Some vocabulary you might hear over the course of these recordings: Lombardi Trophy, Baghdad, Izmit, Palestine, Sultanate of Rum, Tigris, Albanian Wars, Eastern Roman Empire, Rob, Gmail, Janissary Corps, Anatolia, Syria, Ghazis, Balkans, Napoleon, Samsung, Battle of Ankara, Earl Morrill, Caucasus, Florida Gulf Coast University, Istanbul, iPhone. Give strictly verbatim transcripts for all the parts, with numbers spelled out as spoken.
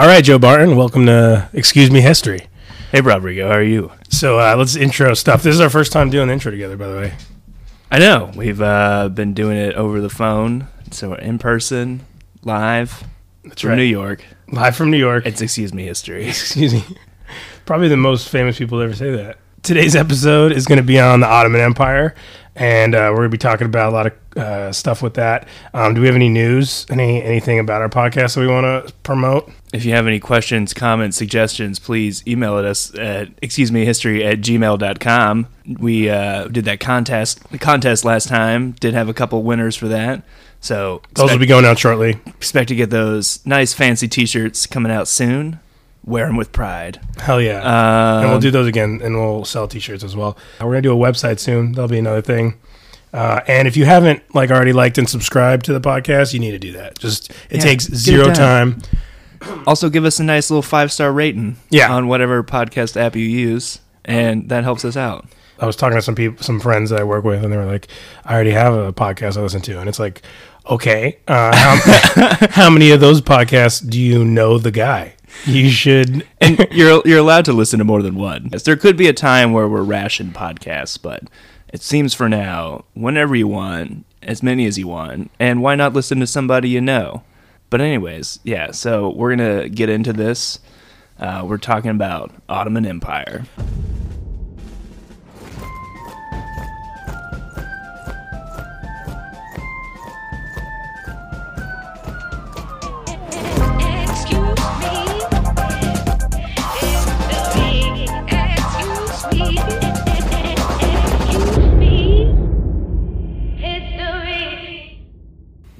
All right, Joe Barton, welcome to Excuse Me History. Hey, Rodrigo, how are you? So uh, let's intro stuff. This is our first time doing the intro together, by the way. I know. We've uh, been doing it over the phone, so we're in person, live. That's from right. New York. Live from New York. It's Excuse Me History. Excuse me. Probably the most famous people to ever say that. Today's episode is going to be on the Ottoman Empire, and uh, we're going to be talking about a lot of uh, stuff with that. Um, do we have any news, any anything about our podcast that we want to promote? If you have any questions, comments, suggestions, please email at us at excuse me history at gmail dot com. We uh, did that contest the contest last time, did have a couple winners for that. So expect, those will be going out shortly. Expect to get those nice fancy t-shirts coming out soon. Wear them with pride. Hell yeah. Um, and we'll do those again, and we'll sell t-shirts as well. We're going to do a website soon. That'll be another thing. Uh, and if you haven't like already liked and subscribed to the podcast, you need to do that. Just It yeah, takes zero time. Also, give us a nice little five-star rating yeah. on whatever podcast app you use, and that helps us out. I was talking to some people, some friends that I work with, and they were like, I already have a podcast I listen to. And it's like, okay, uh, how, how many of those podcasts do you know the guy? You should. And you're you're allowed to listen to more than one. There could be a time where we're rationed podcasts, but it seems for now, whenever you want, as many as you want, and why not listen to somebody you know? But anyways, yeah, so we're going to get into this. Uh, we're talking about Ottoman Empire.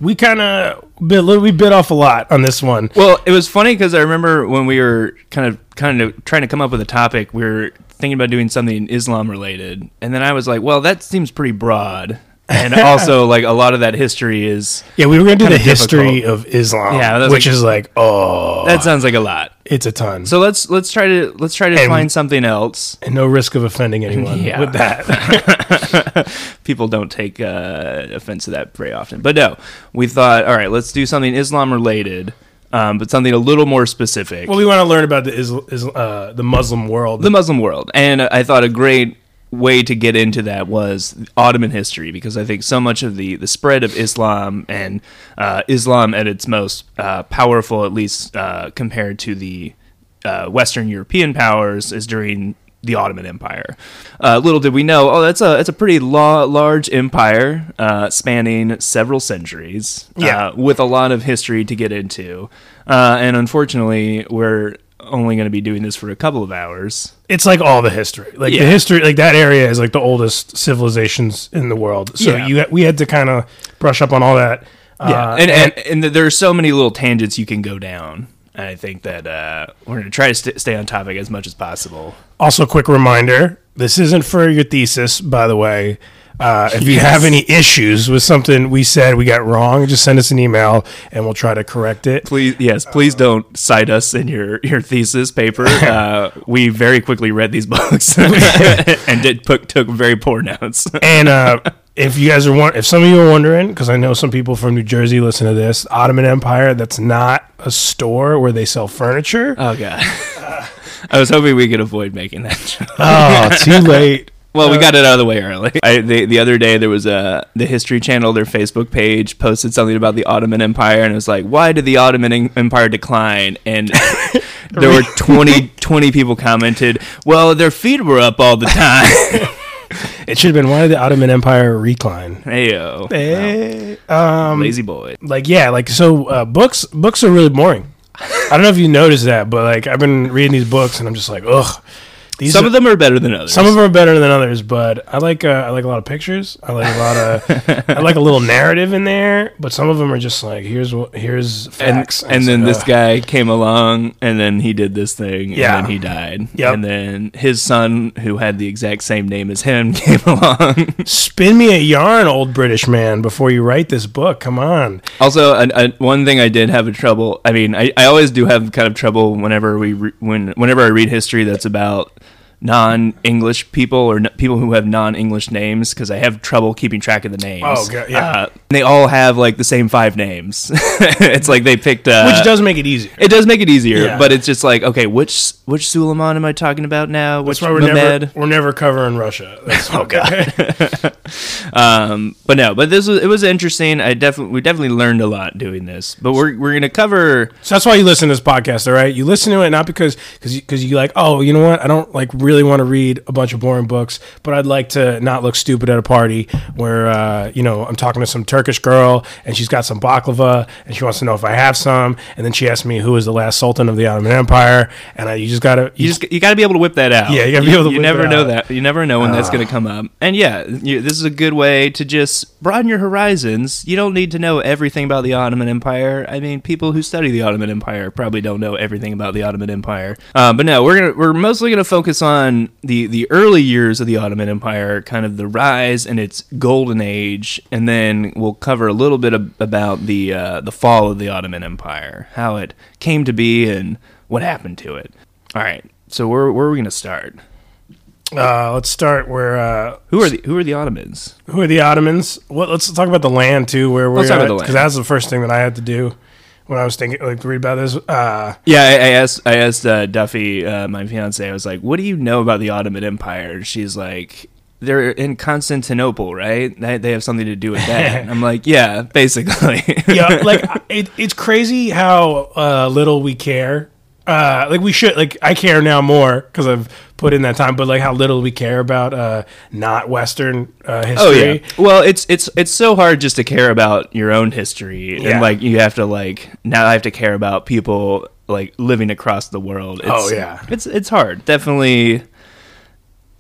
We kind of bit we bit off a lot on this one. Well, it was funny because I remember when we were kind of kind of trying to come up with a topic, we were thinking about doing something Islam related, and then I was like, "Well, that seems pretty broad," and also like a lot of that history is yeah. We were going to do the history difficult. of Islam, yeah, which like, is like oh, that sounds like a lot. It's a ton. So let's let's try to let's try to and, find something else, and no risk of offending anyone yeah. with that. People don't take uh, offense to that very often. But no, we thought, all right, let's do something Islam related, um, but something a little more specific. Well, we want to learn about the Isl- Isl- uh, the Muslim world, the Muslim world, and I thought a great way to get into that was Ottoman history, because I think so much of the, the spread of Islam and uh, Islam at its most uh, powerful, at least uh, compared to the uh, Western European powers, is during the Ottoman Empire. Uh, little did we know, oh, that's a that's a pretty la- large empire uh, spanning several centuries yeah. uh, with a lot of history to get into. Uh, and unfortunately, we're only going to be doing this for a couple of hours. It's like all the history, like yeah. the history, like that area is like the oldest civilizations in the world. So yeah. you we had to kind of brush up on all that. Yeah, uh, and, and, and and there are so many little tangents you can go down. And I think that uh, we're going to try to st- stay on topic as much as possible. Also, quick reminder: this isn't for your thesis, by the way. Uh, if yes. you have any issues with something we said we got wrong, just send us an email and we'll try to correct it. Please, yes, please uh, don't cite us in your, your thesis paper. Uh, we very quickly read these books and did put, took very poor notes. And uh, if you guys are if some of you are wondering, because I know some people from New Jersey listen to this, Ottoman Empire, that's not a store where they sell furniture. Oh god, uh, I was hoping we could avoid making that joke. Oh, too late. Well, we got it out of the way early. I, the, the other day, there was a the History Channel, their Facebook page, posted something about the Ottoman Empire, and it was like, why did the Ottoman Empire decline? And there were twenty, twenty people commented, well, their feet were up all the time. It should have been, why did the Ottoman Empire recline? Heyo. Hey. Wow. Um, Lazy boy. Like, yeah, like, so uh, books books are really boring. I don't know if you noticed that, but, like, I've been reading these books, and I'm just like, ugh. These some are, of them are better than others. Some of them are better than others, but I like uh, I like a lot of pictures. I like a lot of I like a little narrative in there. But some of them are just like here's what here's facts. And, and then like, this uh, guy came along, and then he did this thing, yeah. and then he died. Yep. And then his son, who had the exact same name as him, came along. Spin me a yarn, old British man, before you write this book. Come on. Also, I, I, one thing I did have a trouble. I mean, I, I always do have kind of trouble whenever we re- when whenever I read history that's about non-English people or n- people who have non-English names, because I have trouble keeping track of the names. Oh, God, yeah. Uh, they all have like the same five names. It's like they picked... Uh, which does make it easier. It does make it easier, yeah. But it's just like, okay, which which Suleiman am I talking about now? Which That's why we're never, we're never covering Russia. That's oh, God. um, but no, but this was, it was interesting. I definitely We definitely learned a lot doing this, but we're we're going to cover... So that's why you listen to this podcast, all right? You listen to it not because cause you, cause you like, oh, you know what? I don't like... really want to read a bunch of boring books, but I'd like to not look stupid at a party where uh, you know, I'm talking to some Turkish girl and she's got some baklava and she wants to know if I have some, and then she asks me who was the last sultan of the Ottoman Empire, and I you just gotta you, you just you gotta be able to whip that out. Yeah, you gotta be able to. You, you whip never that know out. that. You never know when uh, that's gonna come up. And yeah, you, this is a good way to just broaden your horizons. You don't need to know everything about the Ottoman Empire. I mean, people who study the Ottoman Empire probably don't know everything about the Ottoman Empire. Uh, but no, we're gonna we're mostly gonna focus on. On the, the early years of the Ottoman Empire, kind of the rise and its golden age, and then we'll cover a little bit of, about the uh, the fall of the Ottoman Empire, how it came to be, and what happened to it. All right, so where where are we going to start? Uh, let's start where uh, who are the who are the Ottomans? Who are the Ottomans? Well, let's talk about the land too. Where we're because that's the first thing that I had to do. When I was thinking, like, to read about this, uh, yeah, I, I asked, I asked uh, Duffy, uh, my fiance, I was like, "What do you know about the Ottoman Empire?" She's like, "They're in Constantinople, right? They, they have something to do with that." And I'm like, "Yeah, basically." Yeah, like it, it's crazy how uh, little we care. Uh, like we should, like I care now more because I've put in that time, but like how little we care about uh, not Western uh, history. Oh yeah. Well, it's it's it's so hard just to care about your own history, yeah. And like you have to like now I have to care about people like living across the world. It's, oh yeah. It's it's hard. Definitely,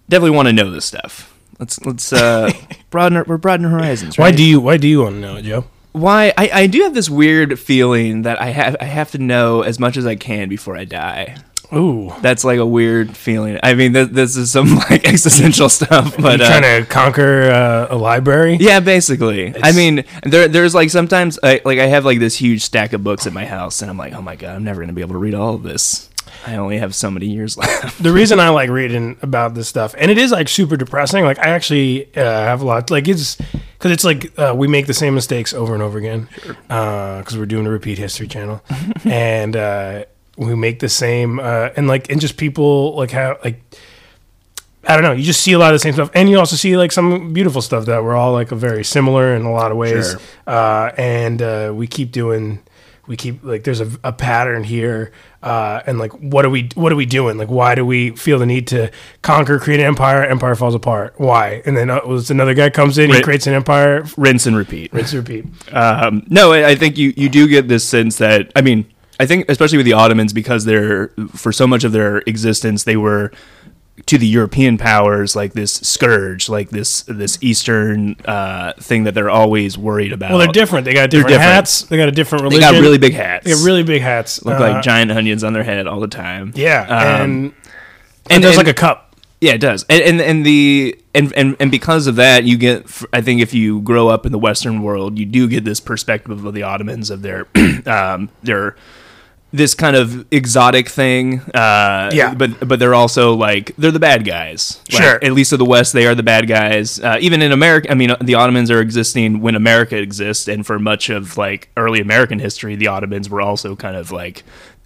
definitely want to know this stuff. Let's let's uh, broaden our, we're broadening horizons. Right? Why do you Why do you want to know it, Joe? Why I, I do have this weird feeling that I have I have to know as much as I can before I die. Ooh, that's like a weird feeling. I mean, th- this is some like existential stuff. But you trying uh, to conquer uh, a library? Yeah, basically. It's... I mean, there there's like sometimes I, like I have like this huge stack of books at my house, and I'm like, oh my God, I'm never gonna be able to read all of this. I only have so many years left. The reason I like reading about this stuff, and it is like super depressing. Like I actually uh, have a lot. Like it's because it's like uh, we make the same mistakes over and over again because uh, we're doing a repeat history channel, and uh, we make the same uh, and like and just people like how like I don't know. You just see a lot of the same stuff, and you also see like some beautiful stuff that we're all like very similar in a lot of ways, sure. uh, and uh, we keep doing. We keep like there's a, a pattern here, uh, and like what are we what are we doing? Like why do we feel the need to conquer, create an empire? Empire falls apart. Why? And then uh, another guy comes in, he R- creates an empire, rinse and repeat, rinse and repeat. Um, no, I think you you do get this sense that I mean I think especially with the Ottomans because they're for so much of their existence they were. To the European powers, like this scourge, like this this Eastern uh, thing that they're always worried about. Well, they're different. They got different, different hats. They got a different religion. They got really big hats. They got really big hats. Look uh, like giant onions on their head all the time. Yeah, um, and, and there's and, like a cup. Yeah, it does. And and, and the and, and and because of that, you get. I think if you grow up in the Western world, you do get this perspective of the Ottomans of their um, their. This kind of exotic thing, uh, yeah. But but they're also like they're the bad guys. Like, sure. At least of the West, they are the bad guys. Uh, even in America, I mean, the Ottomans are existing when America exists, and for much of like early American history, the Ottomans were also kind of like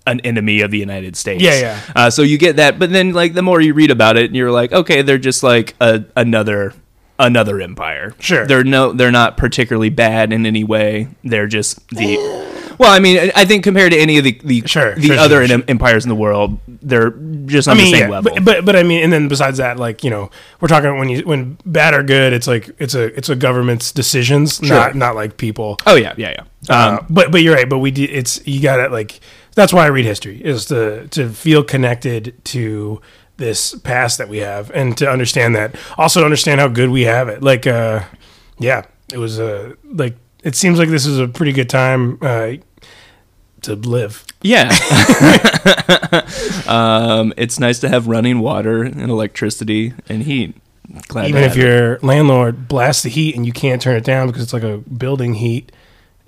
an enemy of the United States. Yeah, yeah. Uh, so you get that, but then like the more you read about it, you're like, okay, they're just like a, another. Another empire. Sure. They're no they're not particularly bad in any way. They're just the Well, I mean, I think compared to any of the the, sure, the sure, other sure. empires in the world, they're just on I mean, the same yeah, level. But, but but I mean, and then besides that, like, you know, we're talking when you when bad or good, it's like it's a it's a government's decisions, sure. not not like people. Oh yeah, yeah, yeah. Um, uh, but but you're right, but we do, it's you got to like that's why I read history is to to feel connected to this past that we have and to understand that also to understand how good we have it like uh yeah it was uh like it seems like this is a pretty good time uh to live yeah um it's nice to have running water and electricity and heat. Glad even if your landlord blasts the heat and you can't turn it down because it's like a building heat.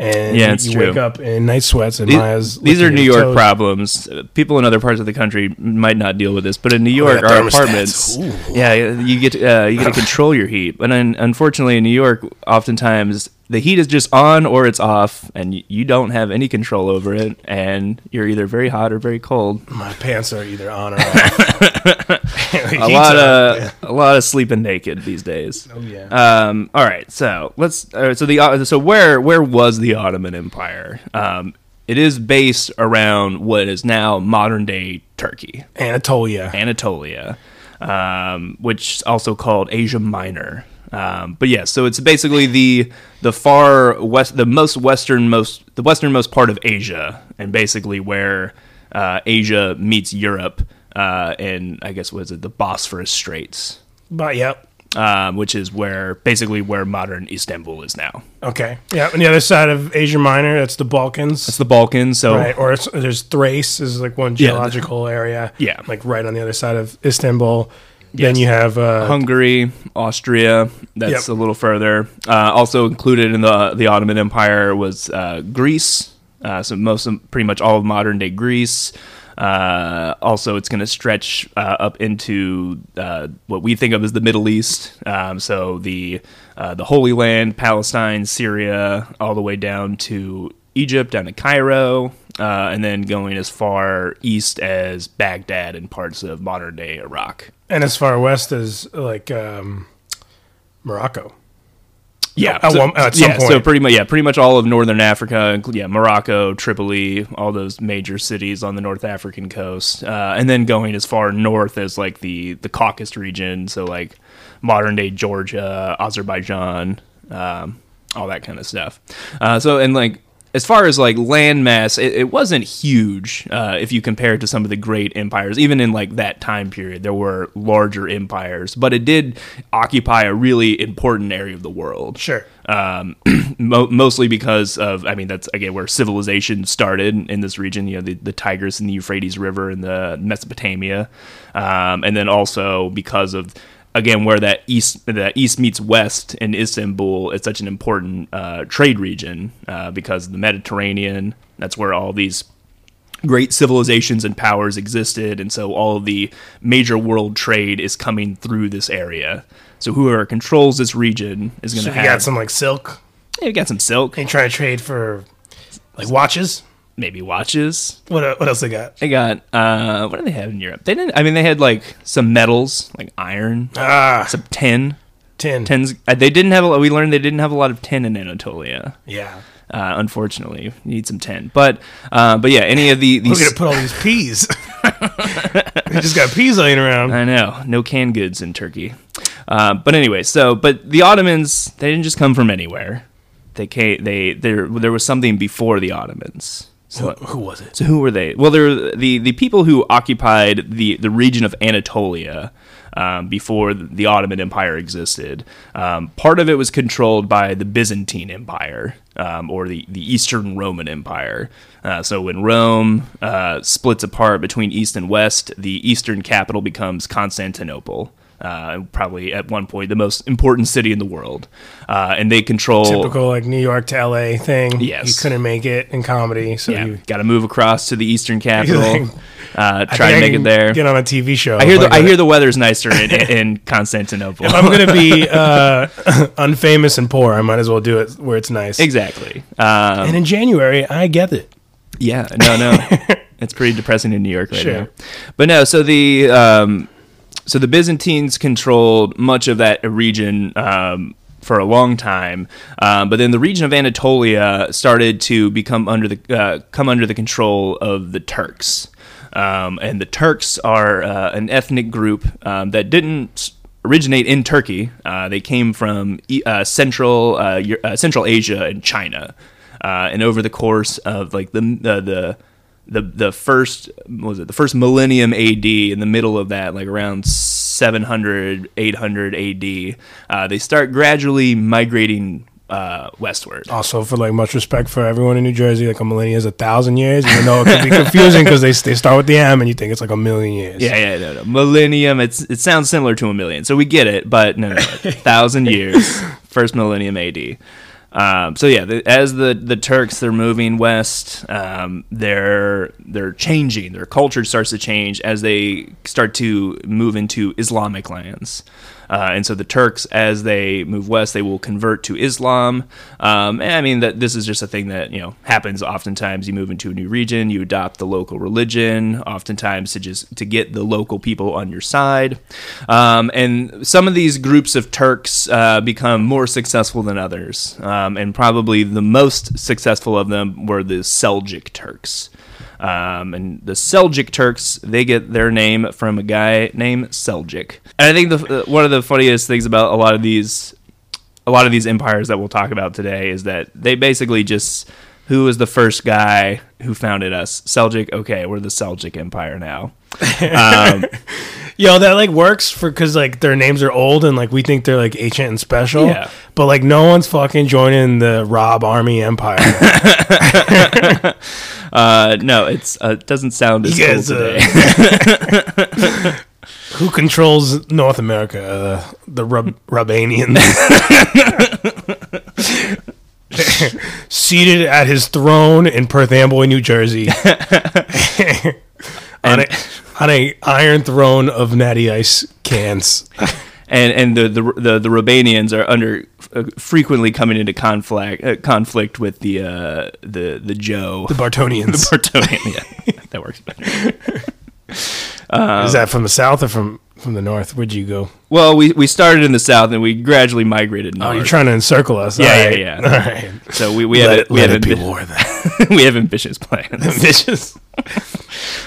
and yeah, you true. wake up in night sweats and these, Maya's these are New York toes. problems. People in other parts of the country might not deal with this, but in New York, oh, yeah, our apartments, Ooh. yeah, you get uh, you get to control your heat. But un- unfortunately, in New York, oftentimes the heat is just on or it's off, and you don't have any control over it. And you're either very hot or very cold. My pants are either on or off. a lot of yeah. a lot of sleeping naked these days. Oh yeah. Um. All right. So let's. Uh, so the so where where was the Ottoman Empire? Um. It is based around what is now modern day Turkey, Anatolia, Anatolia, um, which is also called Asia Minor. Um, but yeah, so it's basically the the far west, the most westernmost, the westernmost part of Asia, and basically where uh, Asia meets Europe, uh, in I guess was it the Bosphorus Straits? But yep, um, which is where basically where modern Istanbul is now. Okay, yeah, and the other side of Asia Minor, that's the Balkans. That's the Balkans. So right, or it's, there's Thrace is like one geological yeah, the, area. Yeah, like right on the other side of Istanbul. Then yes. you have uh, Hungary, Austria. That's yep. a little further. Uh, also included in the the Ottoman Empire was uh, Greece. Uh, so most, of, pretty much all of modern day Greece. Uh, also, it's going to stretch uh, up into uh, what we think of as the Middle East. Um, so the uh, the Holy Land, Palestine, Syria, all the way down to Egypt, down to Cairo, uh, and then going as far east as Baghdad and parts of modern day Iraq. And as far west as, like, um, Morocco. Yeah. At, so, one, at some yeah, point. So pretty much, yeah, pretty much all of northern Africa, yeah, Morocco, Tripoli, all those major cities on the North African coast. Uh, and then going as far north as, like, the, the Caucasus region, so, like, modern-day Georgia, Azerbaijan, um, all that kind of stuff. Uh, so, and, like, as far as, like, landmass, it, it wasn't huge uh, if you compare it to some of the great empires. Even in, like, that time period, there were larger empires. But it did occupy a really important area of the world. Sure. Um, mo- mostly because of, I mean, that's, again, where civilization started in this region. You know, the, the Tigris and the Euphrates River and the Mesopotamia. Um, and then also because of... Again, where that east that east meets west in Istanbul, it's such an important uh, trade region uh, because the Mediterranean, that's where all these great civilizations and powers existed. And so all of the major world trade is coming through this area. So whoever controls this region is going to so have... you got some like silk? Yeah, you got some silk. They try to trade for like watches? Maybe watches. What what else they got? They got uh, what do they have in Europe? They didn't. I mean, they had like some metals, like iron, ah, some tin, tin, tins. They didn't have. A, we learned they didn't have a lot of tin in Anatolia. Yeah, uh, unfortunately, you need some tin. But uh, but yeah, any of the these... we're gonna put all these peas. They just got peas laying around. I know, no canned goods in Turkey. Uh, but anyway, so but the Ottomans, they didn't just come from anywhere. They came. They there there was something before the Ottomans. So, who was it? So who were they? Well, they're the, the people who occupied the, the region of Anatolia um, before the Ottoman Empire existed. Um, part of it was controlled by the Byzantine Empire um, or the, the Eastern Roman Empire. Uh, so when Rome uh, splits apart between East and West, the Eastern capital becomes Constantinople. Uh, probably at one point the most important city in the world, uh, and they control typical like New York to L A thing. Yes, you couldn't make it in comedy, so yeah. you got to move across to the Eastern capital. Like, uh, try and make it there. Get on a T V show. I hear the, I hear the weather's nicer in, in Constantinople. If I'm gonna be uh, unfamous and poor, I might as well do it where it's nice. Exactly. Um, and in January, I get it. Yeah. No. No. It's pretty depressing in New York right sure. now. But no. So the. Um, So the Byzantines controlled much of that region um, for a long time, um, but then the region of Anatolia started to become under the uh, come under the control of the Turks, um, and the Turks are uh, an ethnic group um, that didn't originate in Turkey. Uh, they came from uh, Central uh, uh, Central Asia and China, uh, and over the course of like the uh, the The the first what was it the first millennium A D, in the middle of that, like around seven hundred, eight hundred A D, uh, they start gradually migrating uh, westward. Also, for like much respect for everyone in New Jersey, like a millennia is a thousand years. Even though it could be confusing because they they start with the M and you think it's like a million years. Yeah, yeah, no, no, millennium. It's it sounds similar to a million, so we get it. But no, no, a thousand years, first millennium A D. Um, so yeah, the, as the, the Turks, they're moving west, um, they're they're changing. Their culture starts to change as they start to move into Islamic lands. Uh, and so the Turks, as they move west, they will convert to Islam. Um, and I mean, that this is just a thing that, you know, happens oftentimes. You move into a new region, you adopt the local religion, oftentimes to just to get the local people on your side. Um, and some of these groups of Turks uh, become more successful than others. Um, Um, and probably the most successful of them were the Seljuk Turks. Um, and the Seljuk Turks, they get their name from a guy named Seljuk. And I think the, one of the funniest things about a lot of these, a lot of these empires that we'll talk about today is that they basically just, who was the first guy who founded us? Seljuk. Okay, we're the Seljuk Empire now. Um, Yo, that like works for because like their names are old and like we think they're like ancient and special. Yeah. But like no one's fucking joining the Rob Army Empire. uh, no, it's uh, it doesn't sound as cool today. Uh, who controls North America? Uh, the Rub- Rubanians. Seated at his throne in Perth Amboy, New Jersey. On a, on a iron throne of natty ice cans, and and the the the, the Robanians are under uh, frequently coming into conflict uh, conflict with the uh, the the Joe the Bartonians the Bartonians. Yeah, that works better. Um, is that from the south or from, from the north? Where'd you go? Well, we, we started in the south and we gradually migrated north. Oh, you're trying to encircle us. Yeah, right. yeah, yeah. All right. So we we let have it, we let have it ambi- be war then. We have ambitious plans. Ambitious.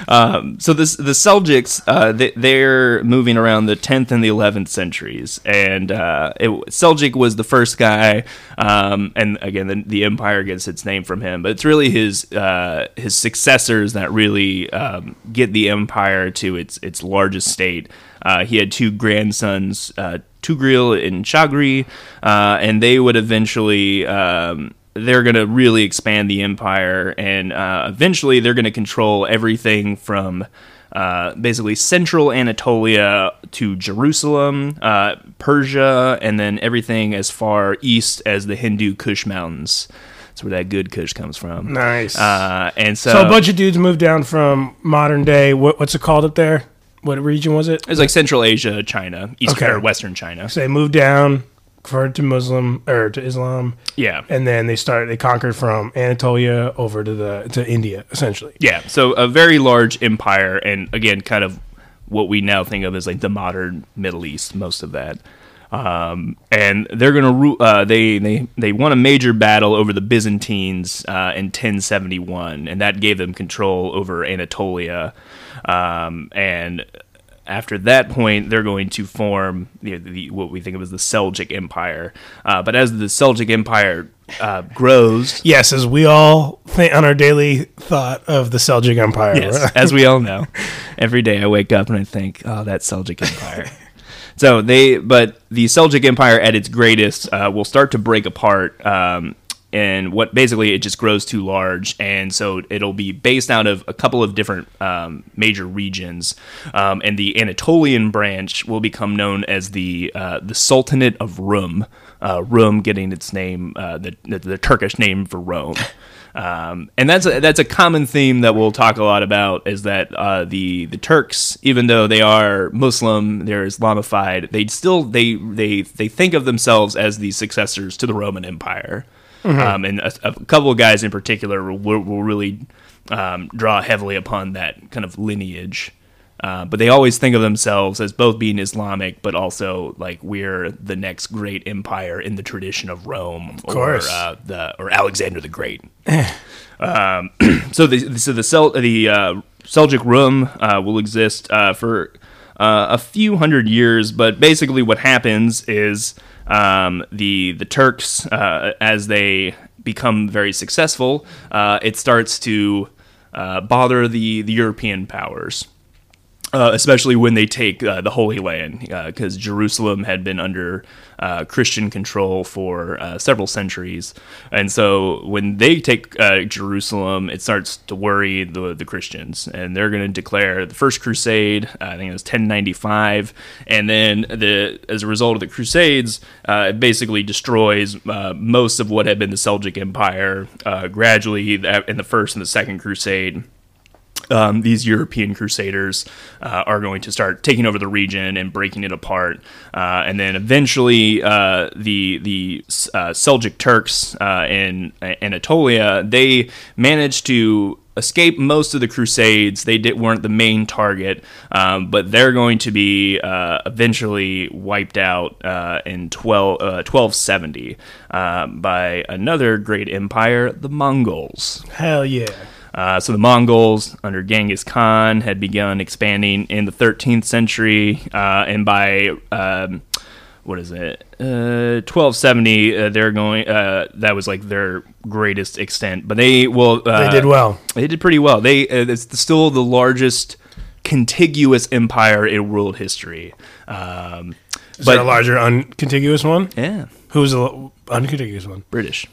um, so this the Seljuks uh, they, they're moving around the tenth and the eleventh centuries, and uh, it, Seljuk was the first guy. Um, and again, the, the empire gets its name from him, but it's really his uh, his successors that really um, get the empire to its its largest state. Uh, he had two grandsons, uh, Tugril and Chagri, uh, and they would eventually, um, they're going to really expand the empire, and uh, eventually they're going to control everything from uh, basically central Anatolia to Jerusalem, uh, Persia, and then everything as far east as the Hindu Kush Mountains. That's where that good Kush comes from. Nice. Uh, and so, so a bunch of dudes moved down from modern day, what, what's it called up there? What region was it? It was like Central Asia, China, East okay. or Western China. So they moved down, converted to Muslim or to Islam. Yeah, and then they started. They conquered from Anatolia over to the to India, essentially. Yeah, so a very large empire, and again, kind of what we now think of as like the modern Middle East. Most of that, um, and they're going to rule. Uh, they they they won a major battle over the Byzantines uh, in ten seventy-one, and that gave them control over Anatolia. Um, and after that point, they're going to form you know, the, what we think of as the Seljuk Empire. Uh, but as the Seljuk Empire uh, grows... Yes, as we all think on our daily thought of the Seljuk Empire. Yes, right? As we all know. Every day I wake up and I think, oh, that Seljuk Empire. so they, But the Seljuk Empire at its greatest uh, will start to break apart... Um, And what basically it just grows too large, and so it'll be based out of a couple of different um, major regions. Um, and the Anatolian branch will become known as the uh, the Sultanate of Rum, uh, Rum getting its name uh, the, the the Turkish name for Rome. Um, and that's a, that's a common theme that we'll talk a lot about is that uh, the the Turks, even though they are Muslim, they're Islamified, they still they they they think of themselves as the successors to the Roman Empire. Mm-hmm. Um, and a, a couple of guys in particular will, will really um, draw heavily upon that kind of lineage. Uh, but they always think of themselves as both being Islamic, but also like we're the next great empire in the tradition of Rome, of course. or uh, the or Alexander the Great. um, so the so the Sel- the uh, Seljuk Rum uh, will exist uh, for uh, a few hundred years. But basically, what happens is. Um, the the Turks, uh, as they become very successful, uh, it starts to uh, bother the, the European powers. Uh, especially when they take uh, the Holy Land, because uh, Jerusalem had been under uh, Christian control for uh, several centuries. And so when they take uh, Jerusalem, it starts to worry the the Christians. And they're going to declare the First Crusade, uh, I think it was ten ninety-five. And then the as a result of the Crusades, uh, it basically destroys uh, most of what had been the Seljuk Empire. Uh, gradually, in the First and the Second Crusade, Um, these European crusaders uh, are going to start taking over the region and breaking it apart, uh, and then eventually uh, the the uh, Seljuk Turks uh, in Anatolia, they managed to escape most of the Crusades. They did, weren't the main target, um, but they're going to be uh, eventually wiped out uh, in twelve, uh, twelve seventy uh, by another great empire, the Mongols. Hell yeah. Uh, so the Mongols, under Genghis Khan, had begun expanding in the thirteenth century, uh, and by um, what is it, uh, twelve seventy? Uh, they're going. Uh, that was like their greatest extent, but they will. Uh, they did well. They did pretty well. They uh, it's still the largest contiguous empire in world history. Um, is but, there a larger uncontiguous one? Yeah. Who's the lo- uncontiguous one? British.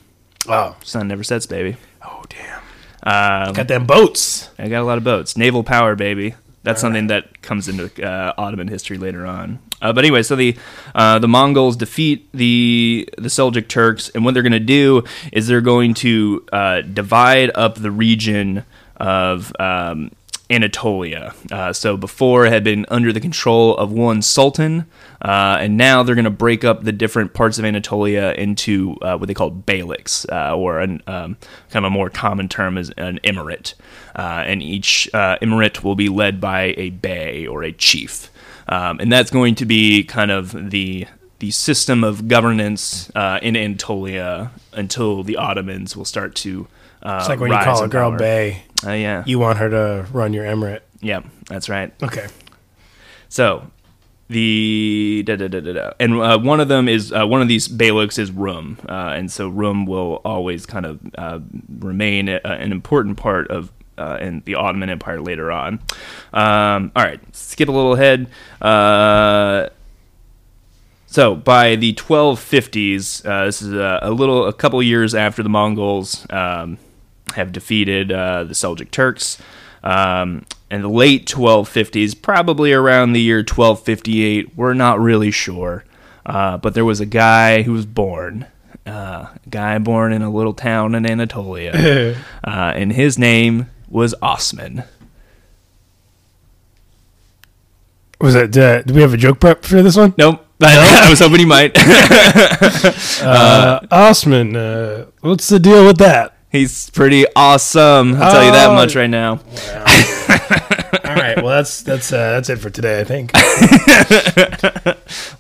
Wow, sun never sets, baby. Oh damn. Um, got them boats. I got a lot of boats. Naval power, baby. That's all something right. that comes into uh, Ottoman history later on. Uh, but anyway, so the uh, the Mongols defeat the the Seljuk Turks, and what they're going to do is they're going to uh, divide up the region of um, Anatolia. Uh, so before it had been under the control of one sultan, uh, and now they're going to break up the different parts of Anatolia into uh, what they call beyliks, uh, or an, um, kind of a more common term is an emirate. Uh, and each uh, emirate will be led by a bey or a chief. Um, and that's going to be kind of the the system of governance uh, in Anatolia until the Ottomans will start to uh, It's like when you call a girl bey. Uh, yeah. You want her to run your emirate. Yeah, that's right. Okay. So... The da, da, da, da, da. And uh, one of them is uh, one of these beyliks is Rum, uh, and so Rum will always kind of uh, remain a, an important part of uh, in the Ottoman Empire later on. Um, all right, skip a little ahead. Uh, so by the twelve fifties, uh, this is a, a little a couple years after the Mongols um, have defeated uh, the Seljuk Turks. Um, in the late twelve fifties, probably around the year twelve fifty-eight, we're not really sure, uh, but there was a guy who was born, uh, a guy born in a little town in Anatolia, uh, and his name was Osman. Was that, uh, did we have a joke prep for this one? Nope. I was hoping you might. uh, Osman, uh, what's the deal with that? He's pretty awesome. I'll oh, tell you that much right now. Wow. All right. Well, that's that's uh, that's it for today, I think.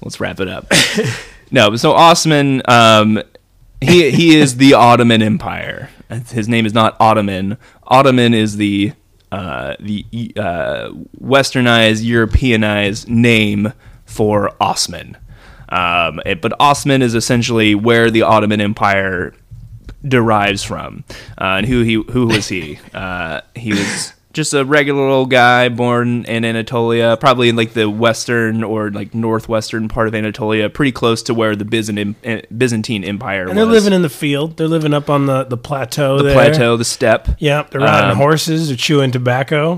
Let's wrap it up. No, but so Osman, um, he he is the Ottoman Empire. His name is not Ottoman. Ottoman is the uh, the uh, Westernized, Europeanized name for Osman. Um, it, but Osman is essentially where the Ottoman Empire derives from, uh, and who he who was he? Uh, he was just a regular old guy born in Anatolia, probably in like the western or like northwestern part of Anatolia, pretty close to where the Byzantine Byzantine Empire. And they're was. living in the field. They're living up on the the plateau. The there. plateau, the steppe. Yeah, they're riding um, horses. They're chewing tobacco.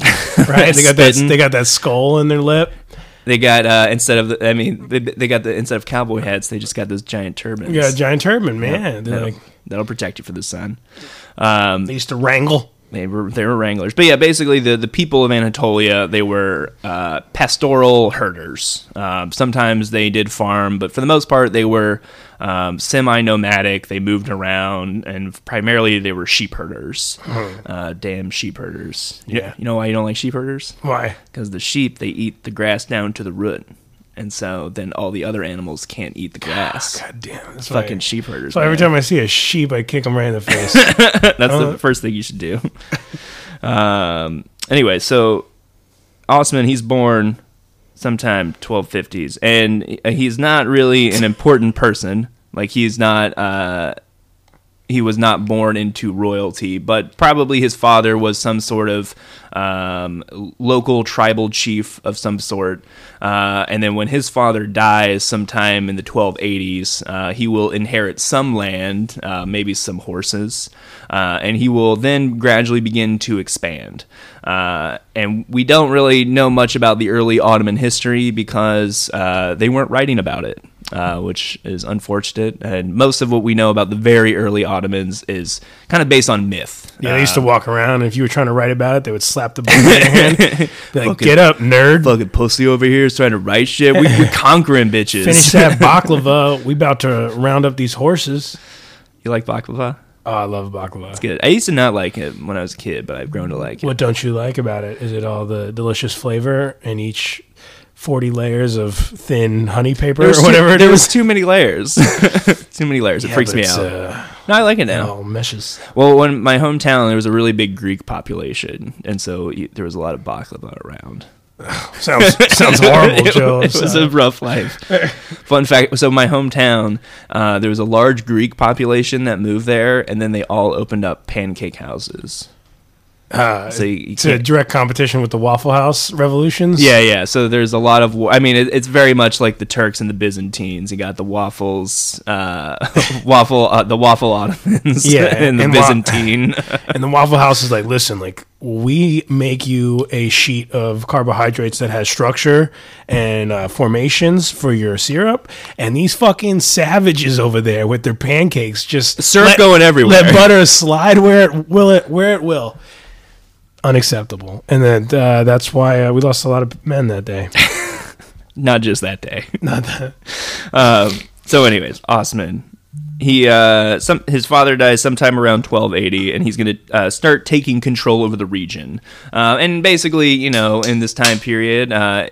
Right. They got that. They got that skull in their lip. They got uh, instead of the, I mean they, they got the instead of cowboy hats, they just got those giant turbans. Yeah, giant turban, man. Yep. That'll, like, that'll protect you from the sun. Um, they used to wrangle. They were they were wranglers, but yeah, basically the, the people of Anatolia, they were uh, pastoral herders. Um, sometimes they did farm, but for the most part, they were um, semi-nomadic. They moved around, and primarily they were sheep herders. Hmm. Uh, damn sheep herders! Yeah, you know why you don't like sheep herders? Why? Because the sheep, they eat the grass down to the root. And so then all the other animals can't eat the grass. God damn. That's fucking I, sheep herders. So every man. time I see a sheep, I kick them right in the face. That's uh, the first thing you should do. um, anyway, so Osman, he's born sometime twelve fifties. And he's not really an important person. Like, he's not... Uh, he was not born into royalty, but probably his father was some sort of um, local tribal chief of some sort. Uh, and then when his father dies sometime in the twelve eighties, uh, he will inherit some land, uh, maybe some horses, uh, and he will then gradually begin to expand. Uh, and we don't really know much about the early Ottoman history because uh, they weren't writing about it. Uh, which is unfortunate, and most of what we know about the very early Ottomans is kind of based on myth. Yeah, they used uh, to walk around, and if you were trying to write about it, they would slap the book in your hand, be like, "Get up, nerd! Fucking pussy over here is trying to write shit. We, we conquering bitches. Finish that baklava. We about to round up these horses." You like baklava? Oh, I love baklava. It's good. I used to not like it when I was a kid, but I've grown to like it. What don't you like about it? Is it all the delicious flavor and each? forty layers of thin honey paper or whatever too, it there is. was too many layers too many layers yeah, it freaks me out. uh, no I like it now. All meshes. Well, when my hometown, there was a really big Greek population, and so there was a lot of baklava around. sounds sounds horrible, Joe. It was a rough life. Fun fact, so my hometown, uh there was a large Greek population that moved there, and then they all opened up pancake houses. Uh, so it's a direct competition with the Waffle House revolutions. Yeah, yeah. So there's a lot of. I mean, it, it's very much like the Turks and the Byzantines. You got the waffles, uh, waffle, uh, the waffle Ottomans, yeah, and, and the and Byzantine. Wa- and the Waffle House is like, listen, like we make you a sheet of carbohydrates that has structure and uh, formations for your syrup, and these fucking savages over there with their pancakes just syrup let, going everywhere. Let butter slide where it will. It where it will. Unacceptable. And that uh, that's why uh, we lost a lot of men that day. Not just that day. Not that. Um, so anyways, Osman, he uh, some his father dies sometime around twelve eighty, and he's going to uh, start taking control over the region. Uh, and basically, you know, in this time period, uh,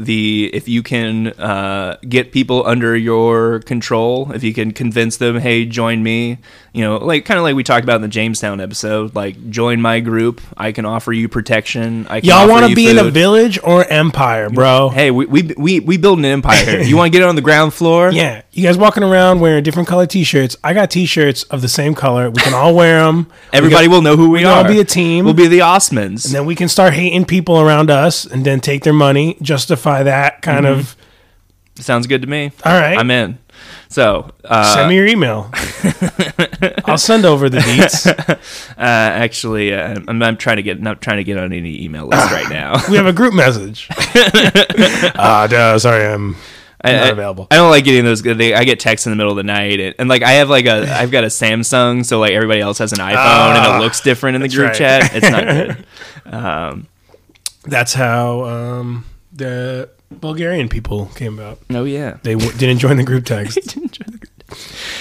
the if you can uh, get people under your control, if you can convince them, hey, join me. You know, like kind of like we talked about in the Jamestown episode, like join my group. I can offer you protection. I can y'all want to be food. In a village or empire, bro? Hey, we we we, we build an empire here. You want to get on the ground floor? Yeah, you guys walking around wearing different color T-shirts. I got T-shirts of the same color. We can all wear them. Everybody we got, will know who we, we are. We'll be a team. We'll be the Osmans, and then we can start hating people around us, and then take their money, justify that kind mm-hmm. of. Sounds good to me. All right, I'm in. So uh, send me your email. I'll send over the deets. uh, actually, uh, I'm, I'm trying to get not trying to get on any email list right now. We have a group message. uh, no, sorry, I'm I, not available. I, I don't like getting those. They, I get texts in the middle of the night, and, and like I have like a I've got a Samsung, so like everybody else has an iPhone, uh, and it looks different in the group right. chat. It's not good. Um, that's how um, the. Bulgarian people came about. Oh yeah, they w- didn't join the group text.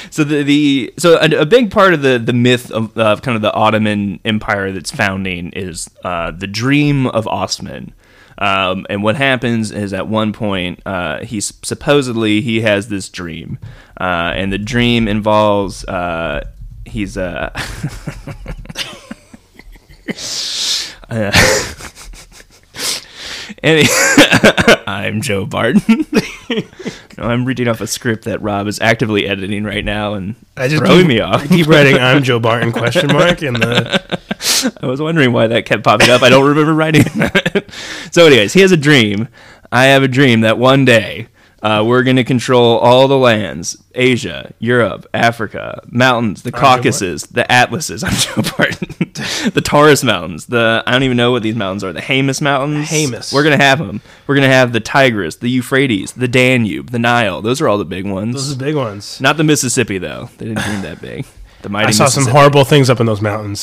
So the, the so a, a big part of the the myth of uh, kind of the Ottoman Empire that's founding is uh, the dream of Osman. Um, and what happens is at one point uh, he supposedly he has this dream, uh, and the dream involves uh, he's a. Uh, uh, Any- I'm Joe Barton. No, I'm reading off a script that Rob is actively editing right now and I just throwing keep, me off. I keep writing "I'm Joe Barton?" question mark in the. I was wondering why that kept popping up. I don't remember writing that. So, anyways, he has a dream. I have a dream that one day uh, we're going to control all the lands: Asia, Europe, Africa, mountains, the Caucasus, the Atlases. I'm Joe Barton. The Taurus Mountains, the I don't even know what these mountains are. The Haemus Mountains. Haemus. We're gonna have them. We're gonna have the Tigris, the Euphrates, the Danube, the Nile. Those are all the big ones. Those are the big ones. Not the Mississippi though. They didn't dream that big. The mighty. I saw some horrible things up in those mountains.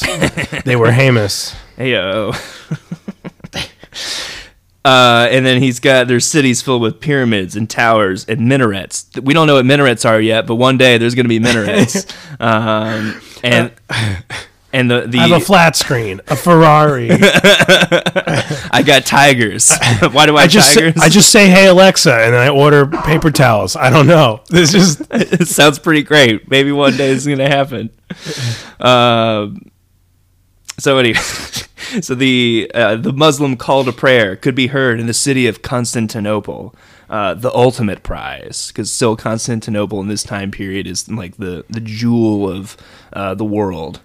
They were Haemus. Heyo. Uh, and then he's got there's cities filled with pyramids and towers and minarets. We don't know what minarets are yet, but one day there's gonna be minarets. um, and. And the, the I have a flat screen, a Ferrari. I got tigers. Why do I, I just tigers? Say, I just say, "Hey Alexa," and then I order paper towels. I don't know. This just it sounds pretty great. Maybe one day this is gonna happen. Um. Uh, so anyway, So the uh, the Muslim call to prayer could be heard in the city of Constantinople, uh, the ultimate prize, because still Constantinople in this time period is like the, the jewel of uh, the world,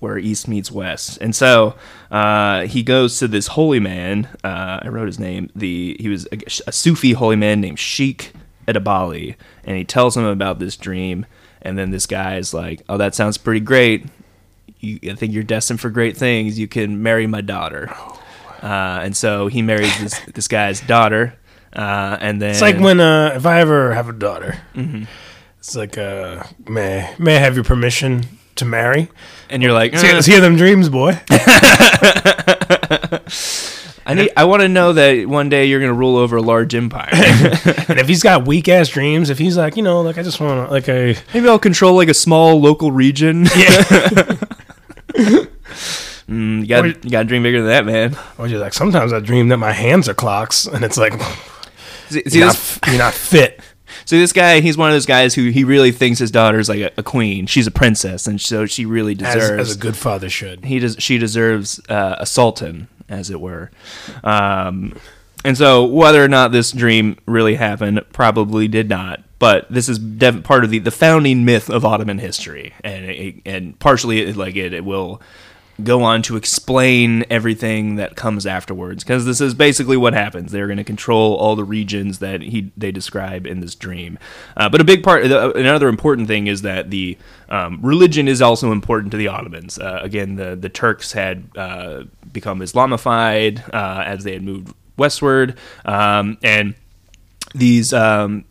where East meets West. And so uh, he goes to this holy man. Uh, I wrote his name. The He was a, a Sufi holy man named Sheikh Edebali, and he tells him about this dream. And then this guy is like, oh, that sounds pretty great. You, I think you're destined for great things. You can marry my daughter. Uh, and so he marries this, this guy's daughter. Uh, and then it's like when uh, if I ever have a daughter, mm-hmm. it's like, uh, may, may I have your permission to marry? And you're like, eh. let's hear them dreams, boy. I need. I want to know that one day you're going to rule over a large empire. And if he's got weak ass dreams, if he's like, you know, like I just want to, like a maybe I'll control like a small local region. Yeah. mm, you got you, you got to dream bigger than that, man. Or you're like, sometimes I dream that my hands are clocks, and it's like, see, see, you're, this, not, you're not fit. So this guy, he's one of those guys who he really thinks his daughter's like a, a queen. She's a princess, and so she really deserves as, as a good father should. He does. She deserves uh, a sultan, as it were. Um, and so whether or not this dream really happened, probably did not. But this is def- part of the, the founding myth of Ottoman history. And it, and partially it, like it, it will go on to explain everything that comes afterwards, because this is basically what happens. They're going to control all the regions that he they describe in this dream. Uh, but a big part, another important thing is that the um, religion is also important to the Ottomans. Uh, again, the, the Turks had uh, become Islamified uh, as they had moved westward, um, and these um,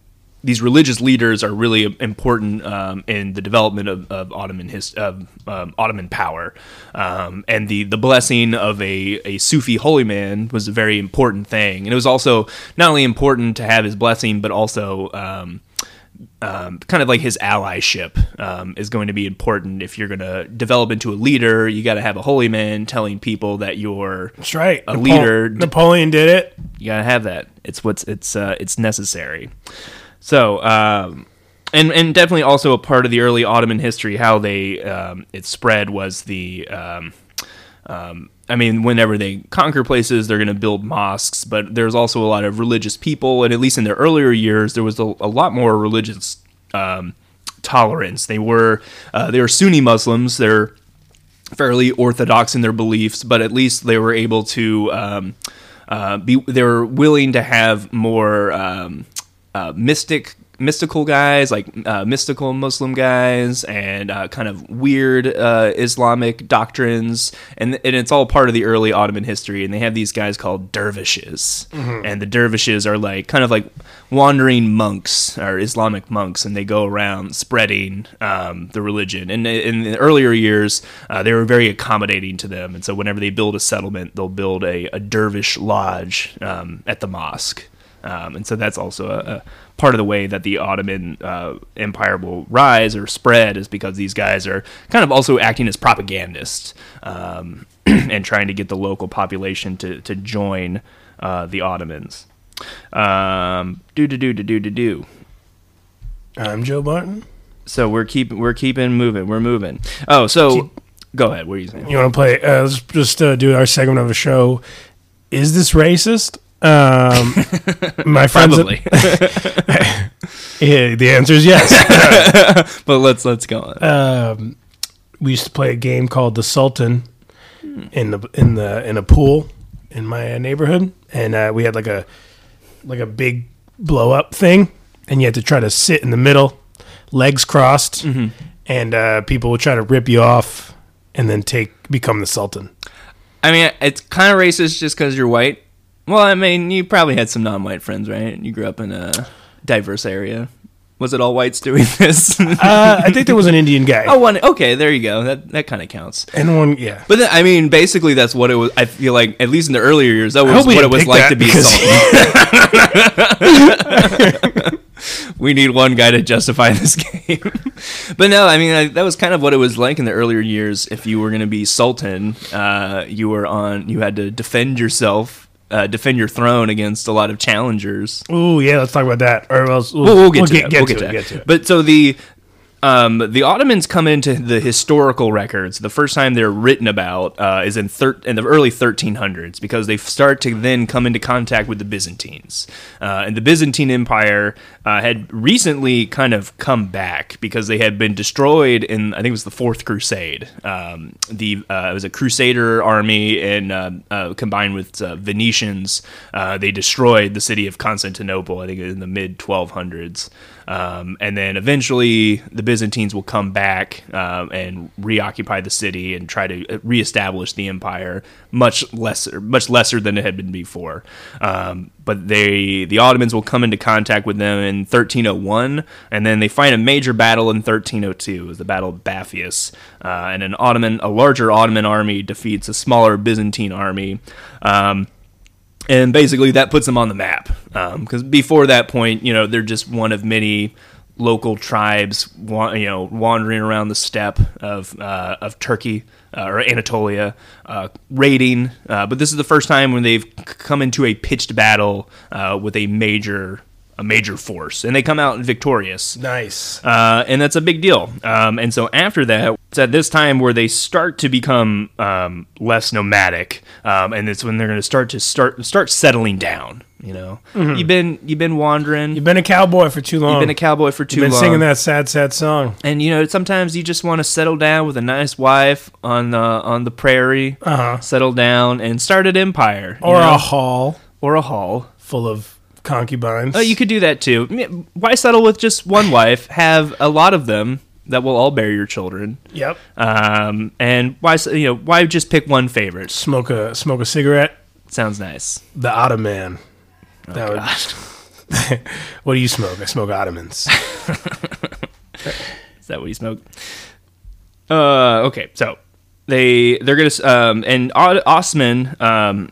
these religious leaders are really important um, in the development of, of Ottoman his, of, um, Ottoman power. Um, and the, the blessing of a, a Sufi holy man was a very important thing. And it was also not only important to have his blessing, but also um, um, kind of like his allyship um, is going to be important. If you're going to develop into a leader, you got to have a holy man telling people that you're That's right. a Napo- leader. Napoleon did it. You got to have that. It's what's it's uh, it's necessary. So, um, and and definitely also a part of the early Ottoman history, how they um, it spread was the, um, um, I mean, whenever they conquer places, they're going to build mosques, but there's also a lot of religious people, and at least in their earlier years, there was a, a lot more religious um, tolerance. They were uh, they were Sunni Muslims. They're fairly orthodox in their beliefs, but at least they were able to um, uh, be. They were willing to have more. Um, Uh, mystic, mystical guys, like uh, mystical Muslim guys, and uh, kind of weird uh, Islamic doctrines, and and it's all part of the early Ottoman history. And they have these guys called dervishes, mm-hmm. and the dervishes are like kind of like wandering monks or Islamic monks, and they go around spreading um, the religion. And in the earlier years, uh, they were very accommodating to them, and so whenever they build a settlement, they'll build a, a dervish lodge um, at the mosque. Um, and so that's also a, a part of the way that the Ottoman uh, Empire will rise or spread, is because these guys are kind of also acting as propagandists um, and trying to get the local population to to join uh, the Ottomans. Um, do do do do do do do. I'm Joe Barton. So we're keep we're keeping moving. We're moving. Oh, so keep, go ahead. What are you saying? You want to play? Uh, let's just uh, do our segment of the show. Is this racist? Um, my friends. Probably. At, yeah, the answer is yes. But let's let's go on. Um, we used to play a game called the Sultan in the in the in a pool in my neighborhood, and uh, we had like a like a big blow up thing, and you had to try to sit in the middle, legs crossed, mm-hmm. and uh, people would try to rip you off, and then take become the Sultan. I mean, it's kind of racist just because you're white. Well, I mean, you probably had some non-white friends, right? You grew up in a diverse area. Was it all whites doing this? uh, I think there was an Indian guy. Oh, one. Okay, there you go. That that kind of counts. And one, yeah. But then, I mean, basically, that's what it was. I feel like, at least in the earlier years, that was what it was like to be assaulted. We need one guy to justify this game. But no, I mean, I, that was kind of what it was like in the earlier years. If you were going to be Sultan, uh, you were on. You had to defend yourself. Uh, defend your throne against a lot of challengers. Oh yeah, let's talk about that. Or else we'll, we'll, we'll, get, we'll, to get, that. Get, we'll to get, to get to it. But so the Um, the Ottomans come into the historical records. The first time they're written about uh, is in, thir- in the early thirteen hundreds, because they start to then come into contact with the Byzantines. Uh, and the Byzantine Empire uh, had recently kind of come back because they had been destroyed in, I think it was the Fourth Crusade. Um, the uh, it was a crusader army, and uh, uh, combined with uh, Venetians, uh, they destroyed the city of Constantinople, I think in the mid twelve hundreds. Um, and then eventually the Byzantines will come back um, and reoccupy the city and try to reestablish the empire, much lesser, much lesser than it had been before. Um, but they, the Ottomans will come into contact with them in thirteen oh one, and then they fight a major battle in thirteen oh two. It was the Battle of Bafias, uh, and an Ottoman, a larger Ottoman army defeats a smaller Byzantine army. Um, And basically, that puts them on the map, because um, before that point, you know, they're just one of many local tribes, wa- you know, wandering around the steppe of uh, of Turkey uh, or Anatolia, uh, raiding. Uh, but this is the first time when they've come into a pitched battle uh, with a major. A major force, and they come out victorious. Nice. Uh, and that's a big deal. Um, and so after that, it's at this time where they start to become um, less nomadic, um, and it's when they're going to start to start start settling down. You know, mm-hmm. you've been you've been wandering. You've been a cowboy for too long. You've been a cowboy for too long. You've been long. Singing that sad, sad song. And you know, sometimes you just want to settle down with a nice wife on the on the prairie, uh-huh. settle down and start an empire, or you know? a hall, or a hall full of. Concubines. Oh, you could do that too. Why settle with just one wife? Have a lot of them that will all bear your children. Yep. Um, and why you know why just pick one favorite? Smoke a smoke a cigarette. Sounds nice. The Ottoman. Oh, that would. What do you smoke? I smoke Ottomans. Is that what you smoke? Uh, okay. So they they're gonna um and Osman um.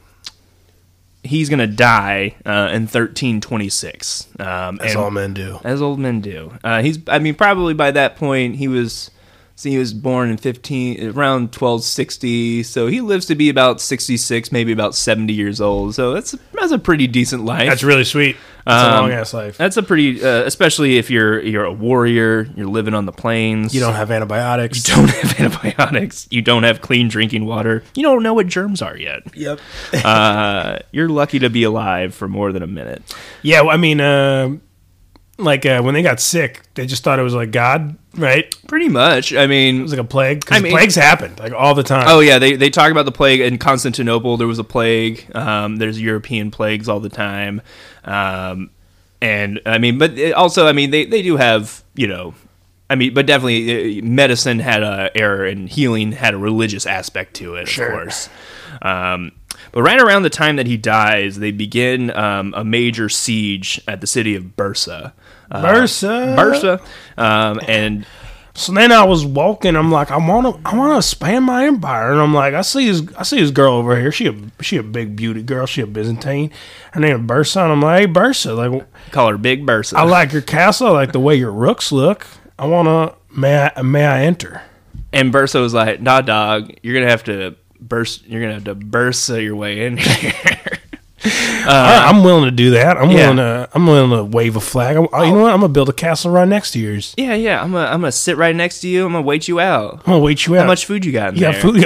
He's going to die uh, in thirteen twenty-six. Um, as all men do. As old men do. Uh, he's, I mean, probably by that point, he was see, he was born in fifteen around twelve sixty, so he lives to be about sixty-six, maybe about seventy years old, so that's, that's a pretty decent life. That's really sweet. That's um, a long-ass life. That's a pretty, uh, especially if you're you're a warrior, you're living on the plains. You don't have antibiotics. You don't have antibiotics. You don't have clean drinking water. You don't know what germs are yet. Yep. uh, you're lucky to be alive for more than a minute. Yeah, well, I mean... Uh... Like, uh, when they got sick, they just thought it was like God, right? Pretty much. I mean... It was like a plague. Because I mean, plagues happened, like, all the time. Oh, yeah. They they talk about the plague in Constantinople. There was a plague. Um, there's European plagues all the time. Um, and, I mean, but it also, I mean, they, they do have, you know... I mean, but definitely medicine had a error, and healing had a religious aspect to it, sure. Of course. Um But right around the time that he dies, they begin um, a major siege at the city of Bursa. Uh, Bursa, Bursa, um, and so then I was walking. I'm like, I want to, I want to expand my empire, and I'm like, I see this, I see this girl over here. She a, she a big beauty girl. She a Byzantine. Her name is Bursa, and I'm like, hey, Bursa, like call her Big Bursa. I like your castle. I like the way your rooks look. I wanna, may I, may I enter? And Bursa was like, nah, dog, you're gonna have to. Burst! You're gonna have to bursa your way in here. uh, I, I'm willing to do that. I'm yeah. willing to. I'm willing to wave a flag. I'm, oh. You know what? I'm gonna build a castle right next to yours. Yeah, yeah. I'm gonna. I'm gonna sit right next to you. I'm gonna wait you out. I'm gonna wait you out. How much food you got? In yeah, there? Food.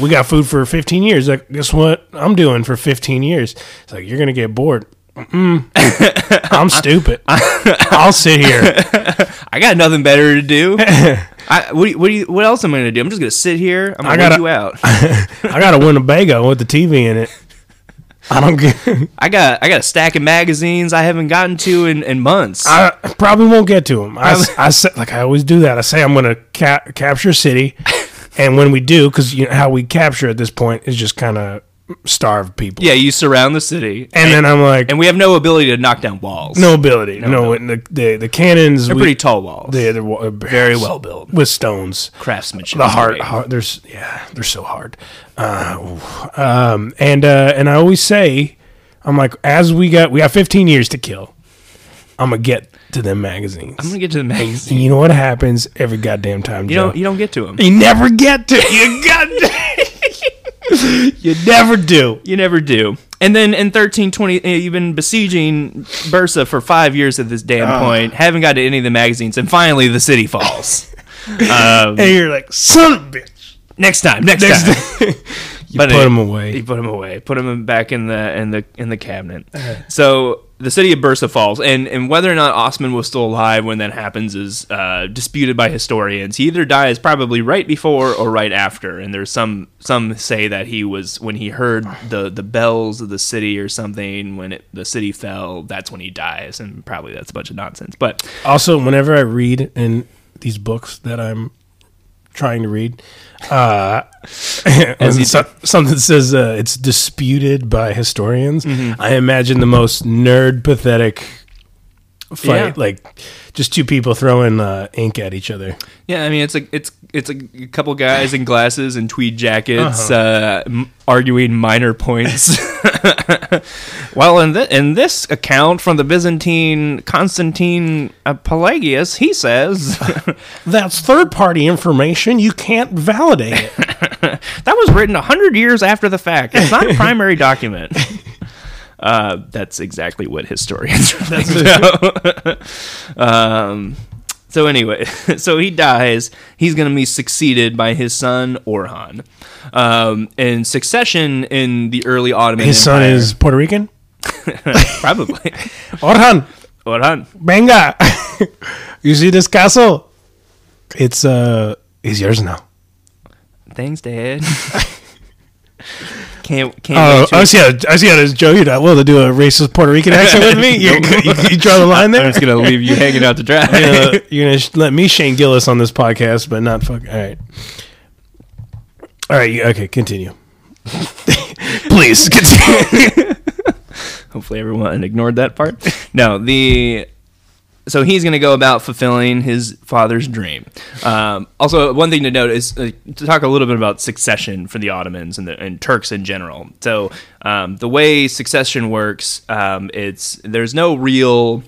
We got food for fifteen years. Like, guess what? I'm doing for fifteen years. It's like you're gonna get bored. Mm-mm. I'm stupid. I'll sit here. I got nothing better to do. I, what, do you, what, do you, what else am I going to do? I'm just going to sit here. I'm going to wait you out. I got a Winnebago with the T V in it. I don't get. I got I got a stack of magazines I haven't gotten to in, in months. I probably won't get to them. I, I say, like I always do that. I say I'm going to ca- capture a city, and when we do, because you know, how we capture at this point is just kind of. Starve people. Yeah, you surround the city, and, and then I'm like, and we have no ability to knock down walls. No ability. No, no, no. The, the the cannons. They're we, pretty tall walls. They're, they're very well built with stones. Craftsmanship. The hard, hard. There's yeah, they're so hard. Uh, um, and uh, and I always say, I'm like, as we got we got fifteen years to kill. I'm gonna get to them magazines. I'm gonna get to the magazines. And you know what happens every goddamn time? You Joe. don't. You don't get to them. You never get to. You goddamn. You never do. You never do. And then in thirteen twenty, you've been besieging Bursa for five years at this damn uh, point, haven't got to any of the magazines, and finally the city falls. um, and you're like, son of a bitch. Next time, next, next time. time. You but put him away. You put him away. Put him back in the in the in the cabinet. Uh-huh. So the city of Bursa falls, and and whether or not Osman was still alive when that happens is uh, disputed by historians. He either dies probably right before or right after, and there's some some say that he was when he heard the the bells of the city or something when it, the city fell. That's when he dies, and probably that's a bunch of nonsense. But also, whenever I read in these books that I'm trying to read. Uh, so, something that says uh, it's disputed by historians. Mm-hmm. I imagine the most nerd pathetic fight, yeah. like just two people throwing uh, ink at each other. Yeah, I mean it's a it's it's a couple guys in glasses and tweed jackets uh-huh. uh, m- arguing minor points. Well, in, the, in this account from the Byzantine Constantine uh, Pelagius, he says... That's third-party information. You can't validate it. That was written one hundred years after the fact. It's not a primary document. Uh, that's exactly what historians know. um, so anyway, so he dies. He's going to be succeeded by his son, Orhan. Um, and succession in the early Ottoman His Empire, son is Puerto Rican? Probably. Orhan. Orhan. Venga. You see this castle? It's uh, it's yours now. Thanks, Dad. Can't, can't uh, I see how I see how this Joe, you're not willing to do a racist Puerto Rican accent with me. You, you, you draw the line there. I'm just gonna leave you hanging out to dry. Uh, you're gonna sh- let me Shane Gillis on this podcast, but not fuck. All right, all right. Okay, continue. Please continue. Hopefully, everyone ignored that part. No, the. So he's going to go about fulfilling his father's dream. Um, also, one thing to note is uh, to talk a little bit about succession for the Ottomans and, the, and Turks in general. So um, the way succession works, um, it's there's no real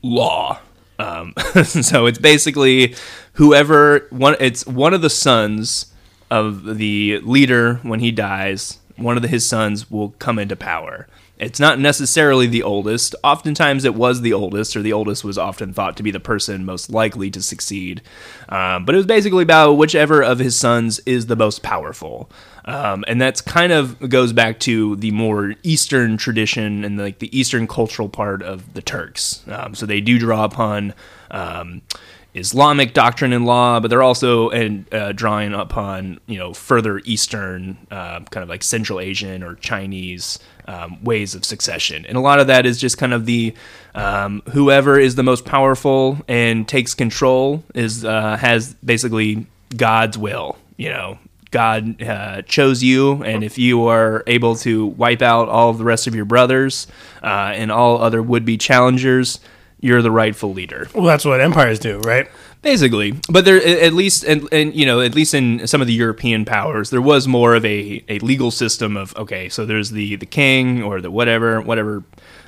law. Um, so it's basically whoever one it's one of the sons of the leader when he dies. One of the, his sons will come into power. It's not necessarily the oldest. Oftentimes it was the oldest, or the oldest was often thought to be the person most likely to succeed. Um, but it was basically about whichever of his sons is the most powerful. Um, and that's kind of goes back to the more Eastern tradition and like the Eastern cultural part of the Turks. Um, so they do draw upon um, Islamic doctrine and law, but they're also and uh, drawing upon, you know, further Eastern, uh, kind of like Central Asian or Chinese um, ways of succession. And a lot of that is just kind of the um, whoever is the most powerful and takes control is uh, has basically God's will. You know, God uh, chose you, and if you are able to wipe out all of the rest of your brothers uh, and all other would-be challengers, you're the rightful leader. Well, that's what empires do, right? Basically, but there, at least, and, and you know, at least in some of the European powers, there was more of a, a legal system of okay, so there's the, the king or the whatever whatever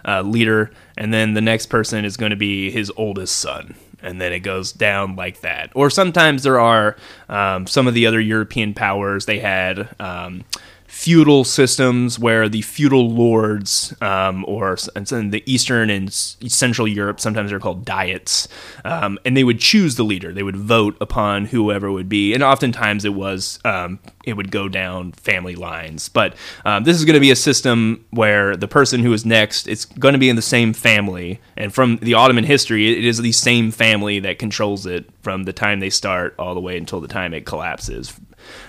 uh, leader, and then the next person is going to be his oldest son, and then it goes down like that. Or sometimes there are um, some of the other European powers they had. Um, feudal systems where the feudal lords um, or and so in the Eastern and Central Europe, sometimes they're called diets, um, and they would choose the leader. They would vote upon whoever would be, and oftentimes it was um, it would go down family lines. But um, this is going to be a system where the person who is next, it's going to be in the same family, and from the Ottoman history, it is the same family that controls it from the time they start all the way until the time it collapses.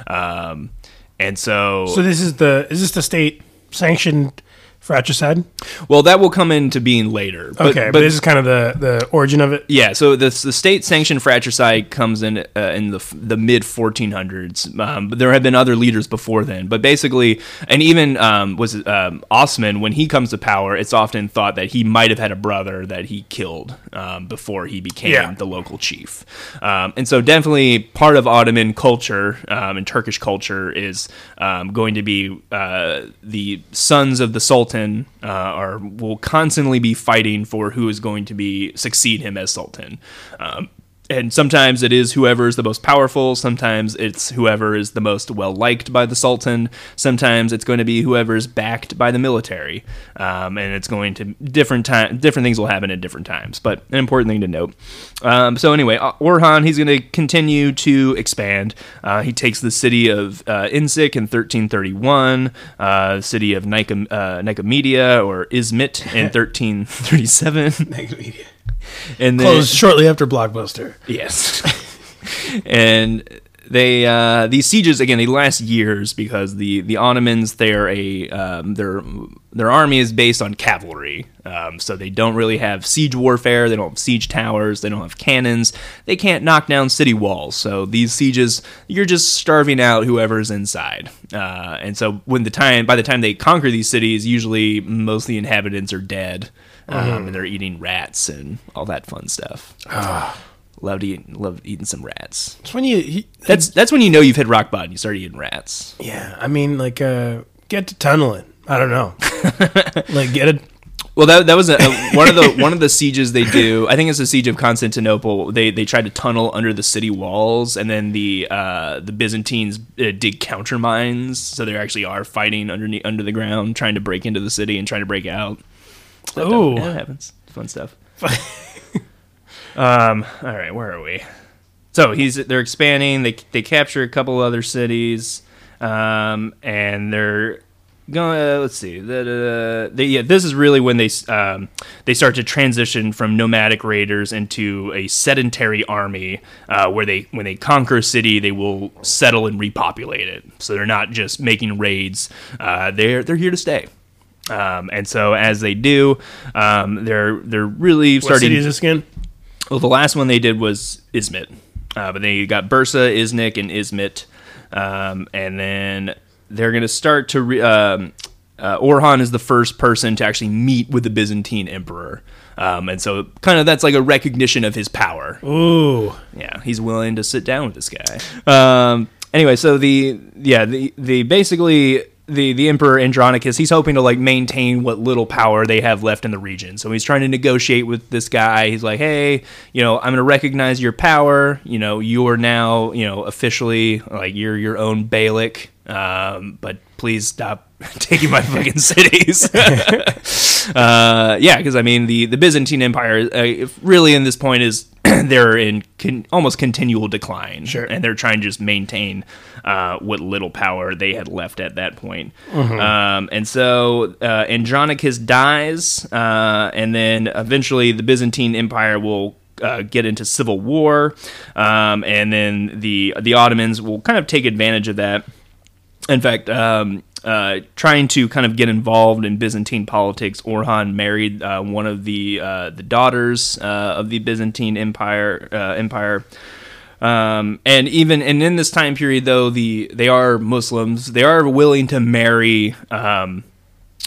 Um And so, so this is the is this the state sanctioned fratricide? Well, that will come into being later. But, okay, but, but this is kind of the, the origin of it. Yeah, so the the state sanctioned fratricide comes in uh, in the the mid fourteen hundreds. Um, but there have been other leaders before then. But basically, and even um, was um, Osman when he comes to power, it's often thought that he might have had a brother that he killed um, before he became yeah. the local chief. Um, and so, definitely part of Ottoman culture um, and Turkish culture is um, going to be uh, the sons of the sultan. Uh, are will constantly be fighting for who is going to be succeed him as sultan. Um, And sometimes it is whoever is the most powerful, sometimes it's whoever is the most well-liked by the Sultan, sometimes it's going to be whoever is backed by the military, um, and it's going to, different time, different things will happen at different times, but an important thing to note. Um, so anyway, Orhan, he's going to continue to expand. Uh, he takes the city of uh, Insik in thirteen thirty-one, uh, the city of Nicom- uh, Nicomedia, or Izmit, in thirteen thirty-seven. Nicomedia. And then, closed shortly after Blockbuster. Yes. And they uh, these sieges, again, they last years because the, the Ottomans, they're a um, their their army is based on cavalry, um, so they don't really have siege warfare. They don't have siege towers. They don't have cannons. They can't knock down city walls. So these sieges, you're just starving out whoever's inside. Uh, and so when the time by the time they conquer these cities, usually most of the inhabitants are dead. Mm-hmm. Um, and they're eating rats and all that fun stuff. Oh. Love to eat, love eating some rats. That's when you. He, that's that's when you know you've hit rock bottom. You start eating rats. Yeah, I mean, like, uh, get to tunneling. I don't know. Like, get it. Well, that that was a, a, one of the one of the sieges they do. I think it's the siege of Constantinople. They they tried to tunnel under the city walls, and then the uh, the Byzantines uh, dig counter mines. So they actually are fighting underneath under the ground, trying to break into the city and trying to break out. Oh, yeah, it happens. Fun stuff. um. All right, where are we? So he's they're expanding. They they capture a couple other cities, um, and they're going. Uh, let's see. The, the, the, yeah, this is really when they um they start to transition from nomadic raiders into a sedentary army, uh, where they when they conquer a city, they will settle and repopulate it. So they're not just making raids. Uh, they're they're here to stay. Um, and so as they do, um, they're they're really starting. What city is this again? Well, the last one they did was Izmit, uh, but they got Bursa, Iznik, and Izmit, um, and then they're going to start to. Re- um, uh, Orhan is the first person to actually meet with the Byzantine emperor, um, and so kind of that's like a recognition of his power. Ooh, yeah, he's willing to sit down with this guy. Um, anyway, so the yeah the the basically. The the Emperor Andronicus, he's hoping to like maintain what little power they have left in the region. So he's trying to negotiate with this guy. He's like, hey, you know, I'm going to recognize your power. You know, you are now, you know, officially like you're your own Beylik. Um, but please stop taking my fucking cities. uh, yeah, because I mean, the, the Byzantine Empire uh, really in this point is they're in con- almost continual decline. Sure. And they're trying to just maintain uh, what little power they had left at that point. Mm-hmm. Um, and so uh, Andronicus dies, uh, and then eventually the Byzantine Empire will Uh, get into civil war, um, and then the the Ottomans will kind of take advantage of that. In fact, um, uh, trying to kind of get involved in Byzantine politics, Orhan married uh, one of the uh, the daughters uh, of the Byzantine Empire uh, Empire. Um, and even and in this time period, though the they are Muslims, they are willing to marry Um,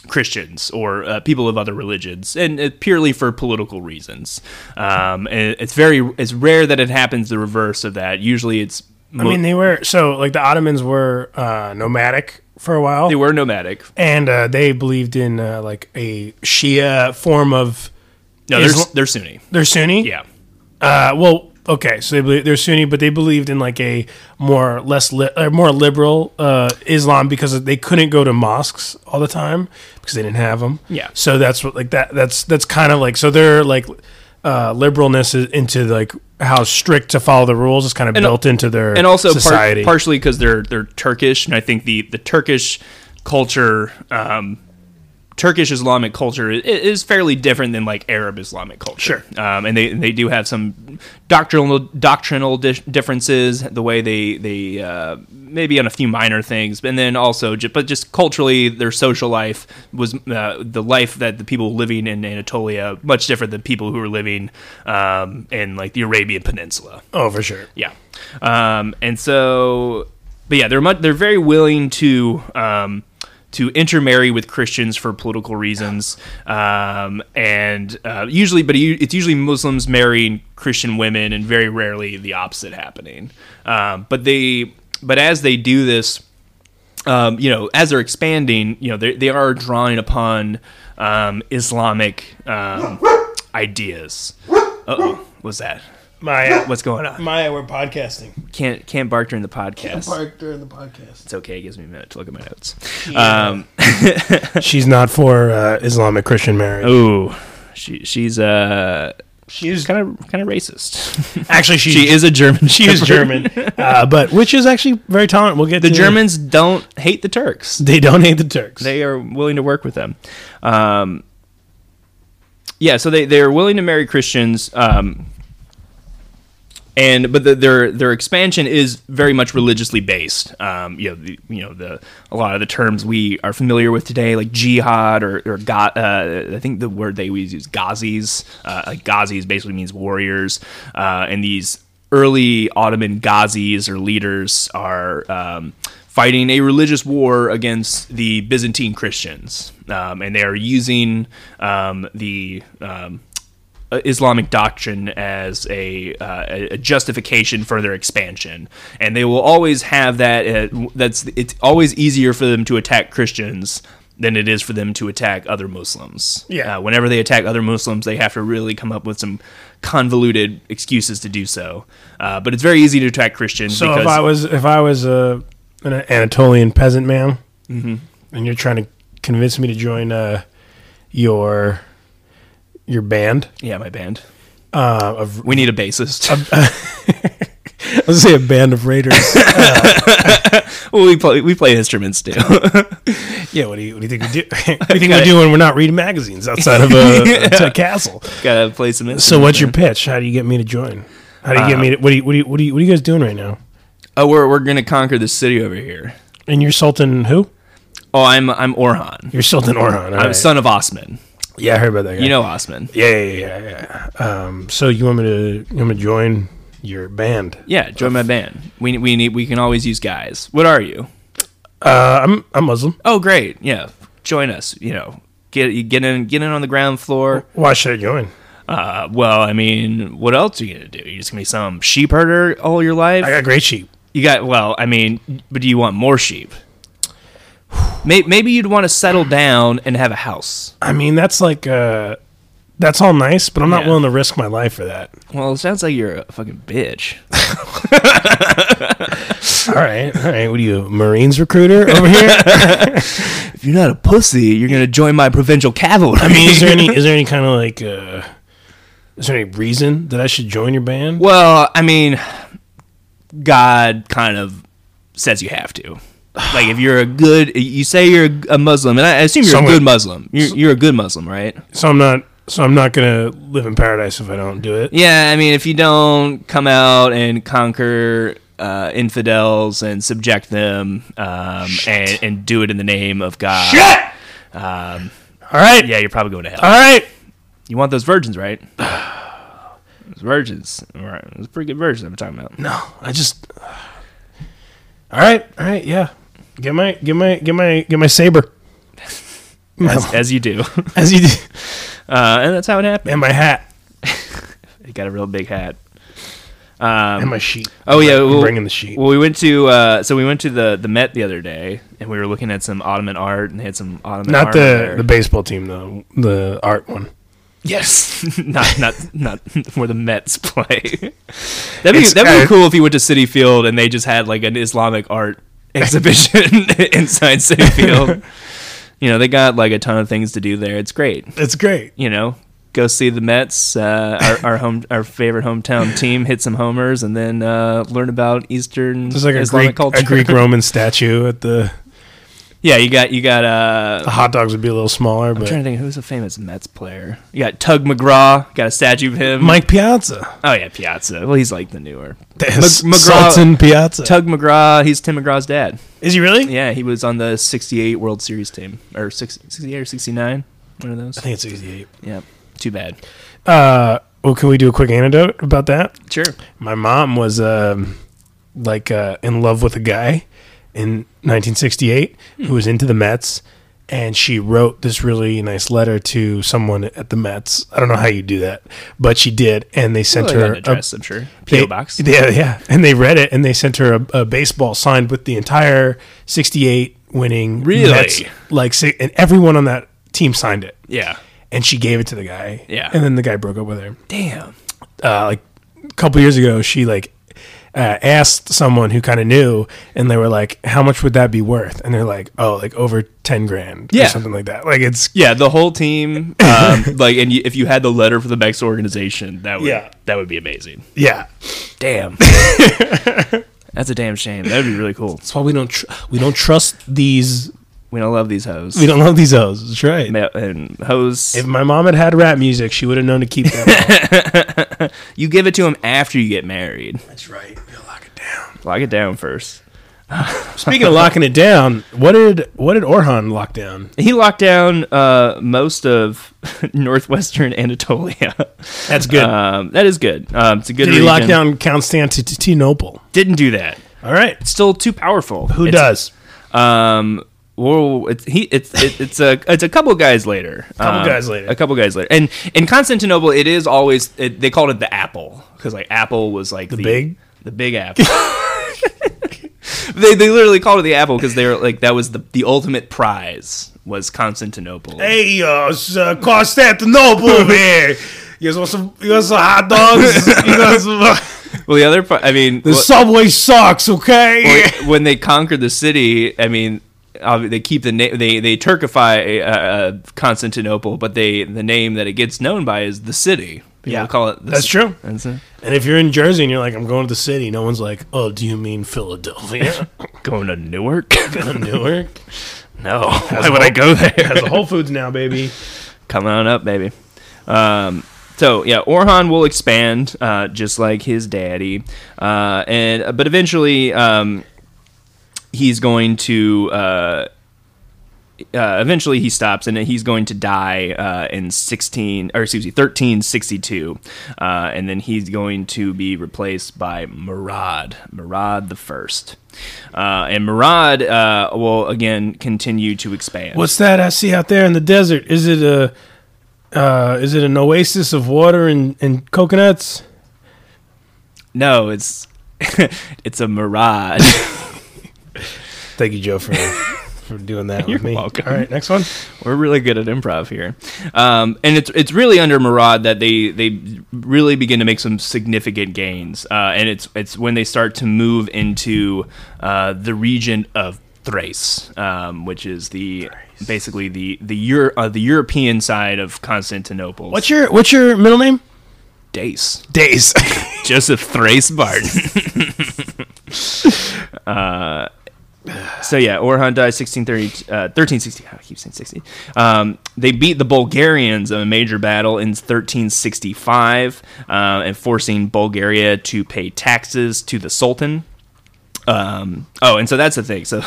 Christians or uh, people of other religions, and uh, purely for political reasons. Um, it's very it's rare that it happens the reverse of that. Usually, it's. Mo- I mean, they were so like the Ottomans were uh, nomadic for a while. They were nomadic, and uh, they believed in uh, like a Shia form of. No, Islam- they're they're Sunni. They're Sunni. Yeah. Uh, well, okay, so they believe, they're Sunni, but they believed in like a more less li- or more liberal uh, Islam because they couldn't go to mosques all the time because they didn't have them. Yeah. So that's what like that that's that's kind of like so they're like uh, liberalness is into like how strict to follow the rules is kind of built into their and also society. Par- partially because they're they're Turkish, and I think the the Turkish culture. Um, Turkish Islamic culture is fairly different than like Arab Islamic culture. Sure. Um, and they they do have some doctrinal doctrinal di- differences, the way they they uh, maybe on a few minor things, and then also ju- but just culturally their social life was uh, the life that the people living in Anatolia much different than people who were living um, in like the Arabian Peninsula. Oh, for sure. Yeah. Um, and so, but yeah, they're much, they're very willing to. Um, to intermarry with Christians for political reasons. Um, and uh, usually, but it's usually Muslims marrying Christian women and very rarely the opposite happening. Um, but they, but as they do this, um, you know, as they're expanding, you know, they, they are drawing upon um, Islamic um, ideas. Uh-oh, what was that? Maya, what's going on? Maya, we're podcasting. Can't can't bark during the podcast. Can't bark during the podcast. It's okay. It gives me a minute to look at my notes. Yeah. Um, she's not for uh, Islamic Christian marriage. Ooh, she she's uh she's kind of kind of racist. Actually, she she is a German. She is German, uh, but which is actually very tolerant. We'll get the to Germans it. Don't hate the Turks. They don't hate the Turks. They are willing to work with them. Um, yeah, so they they are willing to marry Christians. Um. And but the, their their expansion is very much religiously based. Um, you know, the, you know the a lot of the terms we are familiar with today, like jihad or or ga- uh, I think the word they always use, Ghazis. Uh, like Ghazis basically means warriors, uh, and these early Ottoman Ghazis or leaders are um, fighting a religious war against the Byzantine Christians, um, and they are using um, the um, Islamic doctrine as a, uh, a justification for their expansion, and they will always have that. Uh, that's it's always easier for them to attack Christians than it is for them to attack other Muslims. Yeah, uh, whenever they attack other Muslims, they have to really come up with some convoluted excuses to do so. Uh, but it's very easy to attack Christians. So because if I was if I was a an Anatolian peasant, ma'am, mm-hmm. and you're trying to convince me to join uh, your Your band? Yeah, my band. Uh, of, we need a bassist. Of, uh, I was going to say a band of raiders. Uh, well, we play we play instruments too. Yeah, what do you what do you think we do? What do you think we do when we're not reading magazines outside of a, yeah. a castle? Gotta play some instruments. So, what's your pitch? How do you get me to join? How do you um, get me? To, what do you what do you, what do you what are you guys doing right now? Oh, we're we're gonna conquer this city over here. And you're Sultan who? Oh, I'm I'm Orhan. You're Sultan Orhan. I'm right. Son of Osman. Yeah, I heard about that guy. You know Osman. Yeah, yeah, yeah, yeah. Um, so you want me to you want me to join your band? Yeah, join my band. We we need we can always use guys. What are you? Uh, I'm I'm Muslim. Oh, great. Yeah, join us. You know, get get in get in on the ground floor. Why should I join? Uh, well, I mean, what else are you gonna do? You're just gonna be some sheep herder all your life? I got great sheep. You got well, I mean, but do you want more sheep? Maybe you'd want to settle down and have a house. I mean, that's like, uh, that's all nice, but I'm not yeah. willing to risk my life for that. Well, it sounds like you're a fucking bitch. all right, all right. What are you, a Marines recruiter over here? If you're not a pussy, you're gonna join my provincial cavalry. I mean, is there any, is there any kind of like, uh, is there any reason that I should join your band? Well, I mean, God kind of says you have to. Like if you're a good, you say you're a Muslim, and I assume you're Somewhere. a good Muslim. You're, you're a good Muslim, right? So I'm not. So I'm not gonna live in paradise if I don't do it. Yeah, I mean, if you don't come out and conquer uh, infidels and subject them, um, and, and do it in the name of God. Shit. Um, All right. Yeah, you're probably going to hell. All right. You want those virgins, right? Those virgins. All right. Those pretty good virgins I'm talking about. No, I just. All right. All right. Yeah. Get my get my get my get my saber, no. as, as you do, as you do, uh, and that's how it happened. And my hat, I got a real big hat. Um, and my sheet. Oh yeah, well, bringing the sheet. Well, we went to uh, so we went to the, the Met the other day, and we were looking at some Ottoman art, and they had some Ottoman. Not art the there. The baseball team though, the art one. Yes, not not not where the Mets play. That'd be it's, that'd be uh, cool if you went to City Field and they just had like an Islamic art exhibition inside City Field. You know, they got like a ton of things to do there. It's great. It's great. You know, go see the Mets, uh, our, our home, our favorite hometown team, hit some homers, and then uh, learn about Eastern There's like a Islamic Greek, culture. A Greek Roman statue at the. Yeah, you got you got uh. The hot dogs would be a little smaller. I'm but... trying to think who's a famous Mets player. You got Tug McGraw. Got a statue of him. Mike Piazza. Oh yeah, Piazza. Well, he's like the newer M- Sultan Piazza. Tug McGraw. He's Tim McGraw's dad. Is he really? Yeah, he was on the sixty-eight World Series team, or sixty-eight or sixty-nine. One of those. I think it's sixty-eight. Yeah. Too bad. Uh, well, can we do a quick anecdote about that? Sure. My mom was um, like uh, in love with a guy in nineteen sixty-eight hmm. who was into the Mets, and she wrote this really nice letter to someone at the Mets. I don't know how you do that, but she did, and they sent well, her an address, a, I'm sure. P O box. Yeah, yeah. And they read it, and they sent her a, a baseball signed with the entire sixty-eight winning really? Mets, like, and everyone on that team signed it. Yeah. And she gave it to the guy. Yeah. And then the guy broke up with her. Damn. Uh, like a couple years ago, she like uh, asked someone who kind of knew, and they were like, "How much would that be worth?" And they're like, "Oh, like over ten grand, yeah, or something like that." Like it's yeah, the whole team. Um, like, and you, if you had the letter for the next organization, that would yeah. that would be amazing. Yeah, damn. That's a damn shame. That would be really cool. That's why we don't tr- we don't trust these. We don't love these hoes. We don't love these hoes. That's right. And hoes. If my mom had had rap music, she would have known to keep that on. You give it to them after you get married. That's right. You lock it down. Lock it down first. Speaking of locking it down, what did what did Orhan lock down? He locked down uh, most of northwestern Anatolia. That's good. Um, that is good. Um, it's a good. Did he region. Lock down Constantinople? Didn't do that. All right. It's still too powerful. Who it's, does? Um. Well, it's he. It's it, it's a it's a couple guys later. A couple um, guys later. A couple guys later. And in Constantinople, it is always it, they called it the apple because like apple was like the, the big the big apple. they they literally called it the apple because they were like that was the the ultimate prize was Constantinople. Hey, uh, it's, uh Constantinople, man. You guys want some? You guys some hot dogs? You guys want some? Well, the other part, I mean, the well, subway sucks. Okay, well, when they conquered the city, I mean. Uh, they keep the name. They they Turkify uh, Constantinople, but they the name that it gets known by is the city. People yeah, call it. The that's city. True. That's it. And if you're in Jersey and you're like, I'm going to the city, no one's like, oh, do you mean Philadelphia? Going to Newark? Going to Newark? No. Has Why would whole, I go there? Has a Whole Foods now, baby. Coming on up, baby. Um, so yeah, Orhan will expand, uh, just like his daddy, uh, and but eventually. Um, He's going to, uh, uh, eventually he stops, and he's going to die uh, in sixteen or excuse me, thirteen sixty-two, uh, and then he's going to be replaced by Murad, Murad the First, uh, and Murad uh, will again continue to expand. What's that I see out there in the desert? Is it a, uh, is it an oasis of water and, and coconuts? No, it's it's a Murad. Thank you, Joe, for, for doing that You're with me. You're welcome. All right, next one. We're really good at improv here. Um, and it's it's really under Murad that they, they really begin to make some significant gains. Uh, and it's it's when they start to move into uh, the region of Thrace, um, which is the Thrace. basically the the, Euro, uh, the European side of Constantinople. What's your what's your middle name? Dace. Dace. Joseph Thrace Barton. uh So yeah, Orhan dies sixteen thirty, uh, thirteen sixty. I keep saying sixteen. Um, they beat the Bulgarians in a major battle in thirteen sixty-five, uh, and forcing Bulgaria to pay taxes to the Sultan. Um, oh, and so that's the thing. So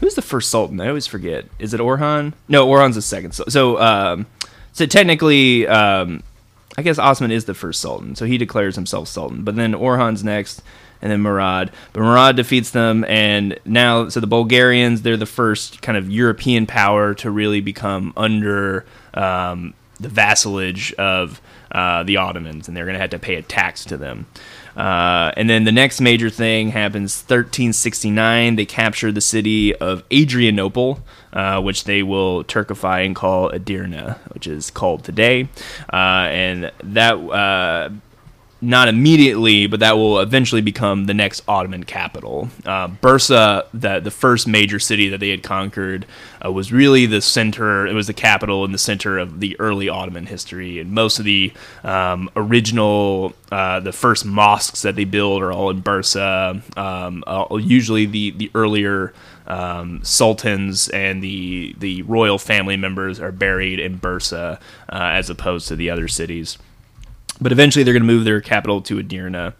who's the first Sultan? I always forget. Is it Orhan? No, Orhan's the second. So so, um, so technically, um, I guess Osman is the first Sultan. So he declares himself Sultan, but then Orhan's next. And then Murad. But Murad defeats them, and now, so the Bulgarians, they're the first kind of European power to really become under um, the vassalage of uh, the Ottomans, and they're going to have to pay a tax to them. Uh, and then the next major thing happens thirteen sixty-nine. They capture the city of Adrianople, uh, which they will Turkify and call Edirne, which is called today. Uh, and that... Uh, Not immediately, but that will eventually become the next Ottoman capital. Uh, Bursa, the, the first major city that they had conquered, uh, was really the center. It was the capital and the center of the early Ottoman history. And most of the um, original, uh, the first mosques that they build are all in Bursa. Um, uh, usually the, the earlier um, sultans and the, the royal family members are buried in Bursa uh, as opposed to the other cities. But eventually they're going to move their capital to Edirne.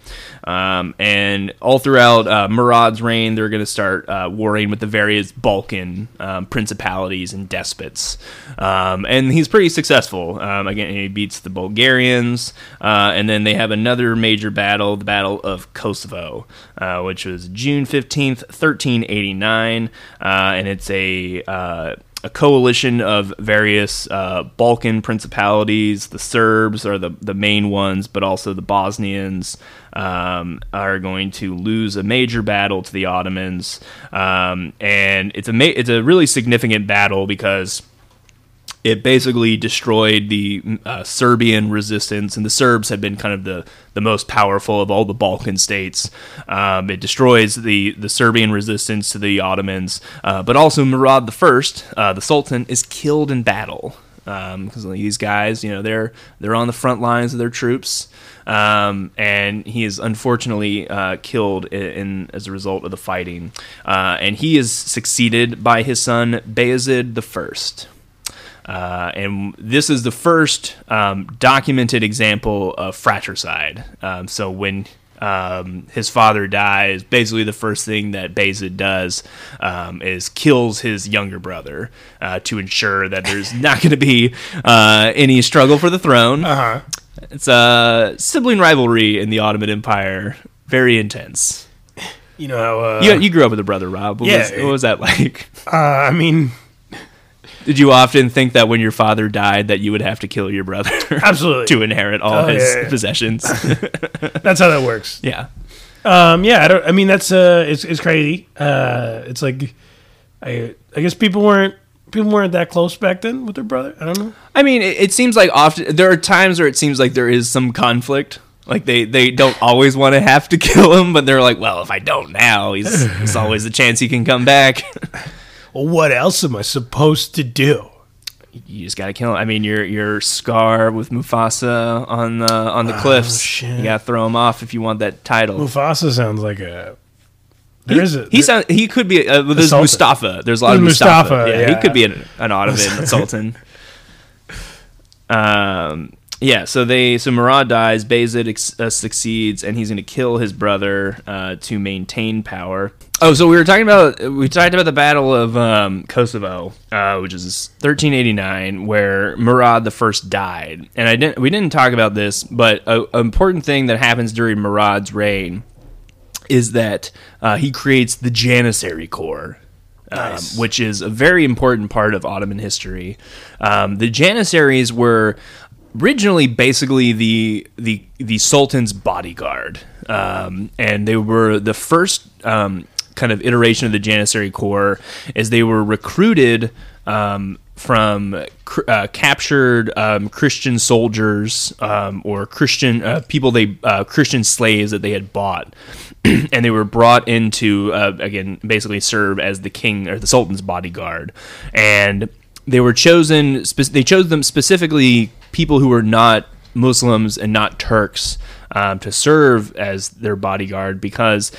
Um, and all throughout uh, Murad's reign, they're going to start uh, warring with the various Balkan um, principalities and despots. Um, and he's pretty successful. Um, again, he beats the Bulgarians. Uh, and then they have another major battle, the Battle of Kosovo, uh, which was June fifteenth, thirteen eighty-nine. Uh, and it's a... Uh, A coalition of various uh, Balkan principalities. The Serbs are the, the main ones, but also the Bosnians um, are going to lose a major battle to the Ottomans, um, and it's a ma- it's a really significant battle because it basically destroyed the uh, Serbian resistance, and the Serbs had been kind of the, the most powerful of all the Balkan states. Um, it destroys the, the Serbian resistance to the Ottomans, uh, but also Murad the First, uh, the Sultan, is killed in battle. Because um, these guys, you know, they're they're on the front lines of their troops, um, and he is unfortunately uh, killed in, in as a result of the fighting. Uh, and he is succeeded by his son Bayezid the First. Uh, and this is the first um, documented example of fratricide. Um, so when um, his father dies, basically the first thing that Bayezid does um, is kills his younger brother uh, to ensure that there's not going to be uh, any struggle for the throne. Uh-huh. It's a sibling rivalry in the Ottoman Empire. Very intense. You know how... Uh, you, you grew up with a brother, Rob. What, yeah, was, what was that like? Uh, I mean... Did you often think that when your father died that you would have to kill your brother? Absolutely. To inherit all oh, his yeah, yeah. possessions? That's how that works. Yeah. Um, yeah, I don't I mean that's uh it's it's crazy. Uh, it's like I I guess people weren't people weren't that close back then with their brother. I don't know. I mean, it, it seems like often there are times where it seems like there is some conflict. Like, they, they don't always want to have to kill him, but they're like, well, if I don't now, he's there's always a chance he can come back. Well, what else am I supposed to do? You just gotta kill him. I mean, your your scar with Mufasa on the on the oh, cliffs. Shit. You gotta throw him off if you want that title. Mufasa sounds like a. There he, is a. He sounds. He could be. A, well, there's a Mustafa. There's a lot there's of Mustafa. Mustafa yeah, yeah, he could be an, an Ottoman sultan. Um. Yeah, so they so Murad dies, Bayezid ex, uh, succeeds, and he's going to kill his brother uh, to maintain power. Oh, so we were talking about we talked about the Battle of um, Kosovo, uh, which is thirteen eighty-nine, where Murad the First died, and I didn't we didn't talk about this, but an important thing that happens during Murad's reign is that uh, he creates the Janissary Corps. Nice. Um, which is a very important part of Ottoman history. Um, the Janissaries were originally basically the the the Sultan's bodyguard, um, and they were the first um, kind of iteration of the Janissary Corps, as they were recruited um, from uh, captured um, Christian soldiers um, or Christian uh, people they uh, Christian slaves that they had bought, and they were brought in to uh, again basically serve as the king or the Sultan's bodyguard, and they were chosen. Spe- they chose them specifically. People who were not Muslims and not Turks um, to serve as their bodyguard, because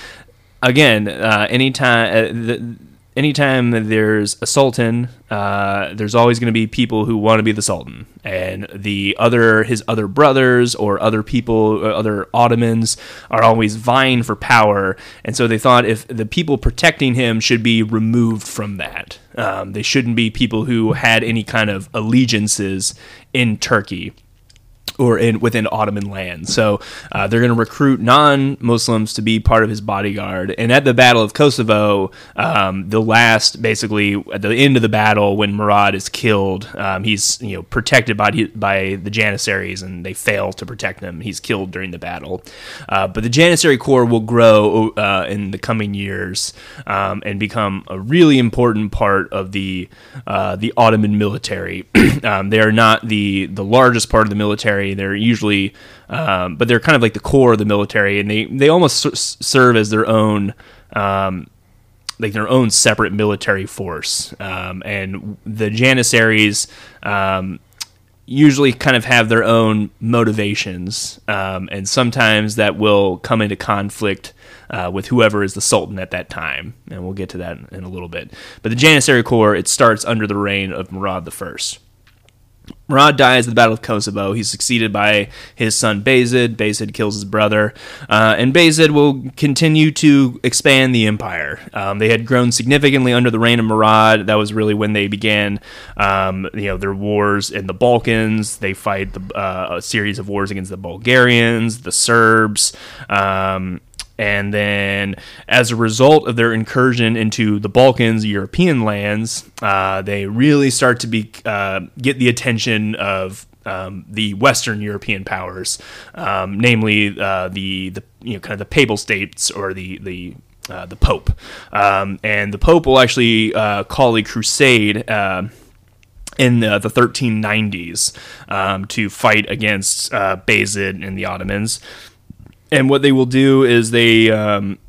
again, uh, anytime uh, the, anytime there's a sultan, uh, there's always going to be people who want to be the sultan, and the other his other brothers or other people, or other Ottomans are always vying for power, and so they thought if the people protecting him should be removed from that. Um, they shouldn't be people who had any kind of allegiances in Turkey or in within Ottoman land. So uh, they're going to recruit non-Muslims to be part of his bodyguard. And at the Battle of Kosovo, um, the last, basically, at the end of the battle, when Murad is killed, um, he's you know protected by, by the Janissaries, and they fail to protect him. He's killed during the battle. Uh, but the Janissary Corps will grow uh, in the coming years um, and become a really important part of the uh, the Ottoman military. um, they are not the, the largest part of the military. They're usually, um, but they're kind of like the core of the military, and they, they almost s- serve as their own, um, like their own separate military force. Um, and the Janissaries um, usually kind of have their own motivations, um, and sometimes that will come into conflict uh, with whoever is the Sultan at that time. And we'll get to that in a little bit. But the Janissary Corps, it starts under the reign of Murad the First. Murad dies at the Battle of Kosovo. He's succeeded by his son Bayezid. Bayezid kills his brother. Uh, and Bayezid will continue to expand the empire. Um, they had grown significantly under the reign of Murad. That was really when they began um, you know, their wars in the Balkans. They fight the, uh, a series of wars against the Bulgarians, the Serbs, um, and then, as a result of their incursion into the Balkans, European lands, uh, they really start to be uh, get the attention of um, the Western European powers, um, namely uh, the the you know kind of the Papal States or the the uh, the Pope, um, and the Pope will actually uh, call a crusade. Uh, in the, the thirteen nineties um, to fight against uh, Bayezid and the Ottomans. And what they will do is they um,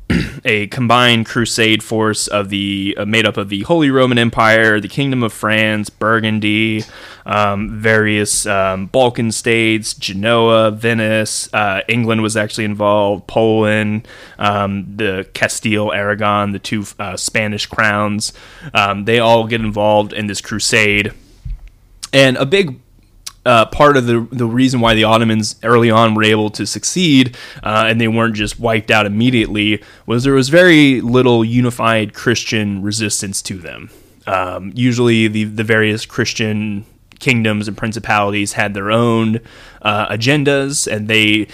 a combined crusade force of the uh, made up of the Holy Roman Empire, the Kingdom of France, Burgundy, um, various um, Balkan states, Genoa, Venice, uh, England was actually involved, Poland, um, the Castile, Aragon, the two uh, Spanish crowns. Um, they all get involved in this crusade, and a big Uh, part of the the reason why the Ottomans early on were able to succeed uh, and they weren't just wiped out immediately was there was very little unified Christian resistance to them. Um, usually the, the various Christian kingdoms and principalities had their own uh, agendas, and they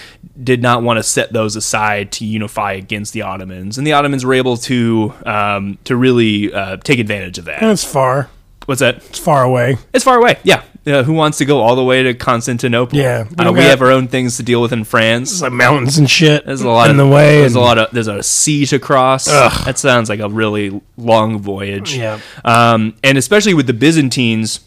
did not want to set those aside to unify against the Ottomans. And the Ottomans were able to um, to really uh, take advantage of that. And it's far. What's that? It's far away. It's far away, yeah. Uh, who wants to go all the way to Constantinople? Yeah, we, uh, we have our own things to deal with in France. There's like mountains and shit. There's a lot in of, the way. There's and... a lot of there's a sea to cross. Ugh. That sounds like a really long voyage. Yeah, um, and especially with the Byzantines,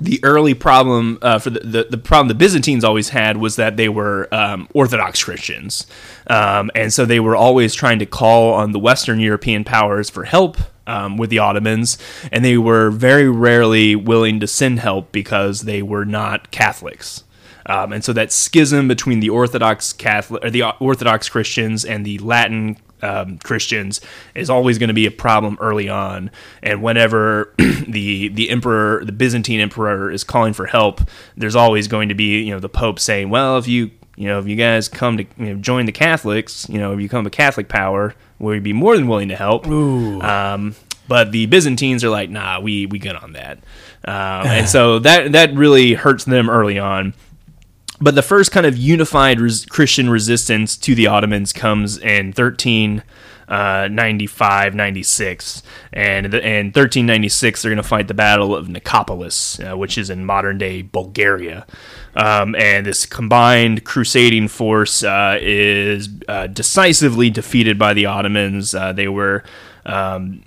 the early problem uh, for the, the the problem the Byzantines always had was that they were um, Orthodox Christians, um, and so they were always trying to call on the Western European powers for help. Um, with the Ottomans, and they were very rarely willing to send help because they were not Catholics. Um, and so that schism between the Orthodox Catholic or the Orthodox Christians and the Latin um, Christians is always going to be a problem early on. And whenever the the emperor, the Byzantine emperor, is calling for help, there's always going to be, you know, the Pope saying, "Well, if you you know if you guys come to you know, join the Catholics, you know, if you come to Catholic power, we'd be more than willing to help." Ooh. Um, but the Byzantines are like, nah, we we good on that. Um, and so that that really hurts them early on. But the first kind of unified res- Christian resistance to the Ottomans comes in thirteen ninety-five ninety-six. And in thirteen ninety-six, they're going to fight the Battle of Nicopolis, uh, which is in modern-day Bulgaria. Um, and this combined crusading force uh, is uh, decisively defeated by the Ottomans. Uh, they were um,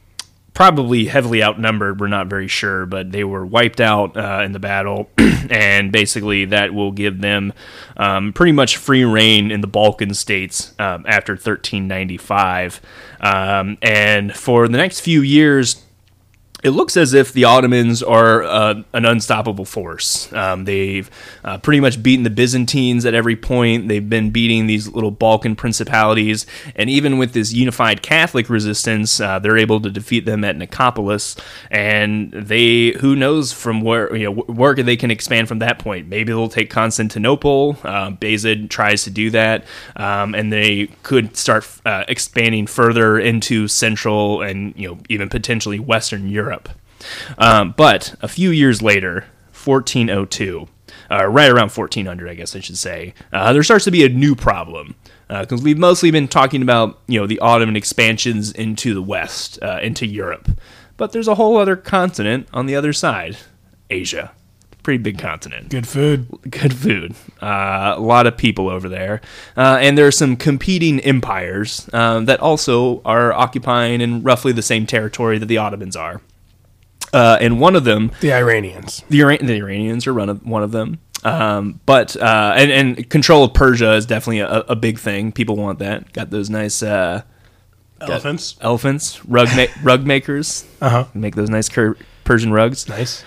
probably heavily outnumbered. We're not very sure, but they were wiped out uh, in the battle. And basically that will give them um, pretty much free reign in the Balkan states um, after thirteen ninety-five. Um, and for the next few years, it looks as if the Ottomans are uh, an unstoppable force. Um, they've uh, pretty much beaten the Byzantines at every point. They've been beating these little Balkan principalities. And even with this unified Catholic resistance, uh, they're able to defeat them at Nicopolis. And they, who knows from where, you know, where they can expand from that point. Maybe they'll take Constantinople. Uh, Bayezid tries to do that. Um, and they could start uh, expanding further into Central and, you know, even potentially Western Europe. Um, but a few years later, fourteen oh two, uh, right around fourteen hundred, I guess I should say, uh, there starts to be a new problem because uh, we've mostly been talking about, you know, the Ottoman expansions into the West, uh, into Europe. But there's a whole other continent on the other side, Asia. Pretty big continent. Good food. Good food. Uh, a lot of people over there. Uh, and there are some competing empires uh, that also are occupying in roughly the same territory that the Ottomans are. Uh, and one of them... The Iranians. The, Iran- the Iranians are one of, one of them. Um, but uh, and, and control of Persia is definitely a, a big thing. People want that. Got those nice... Uh, elephants. Elephants. Rug, ma- rug makers. Uh-huh. Make those nice cur- Persian rugs. Nice.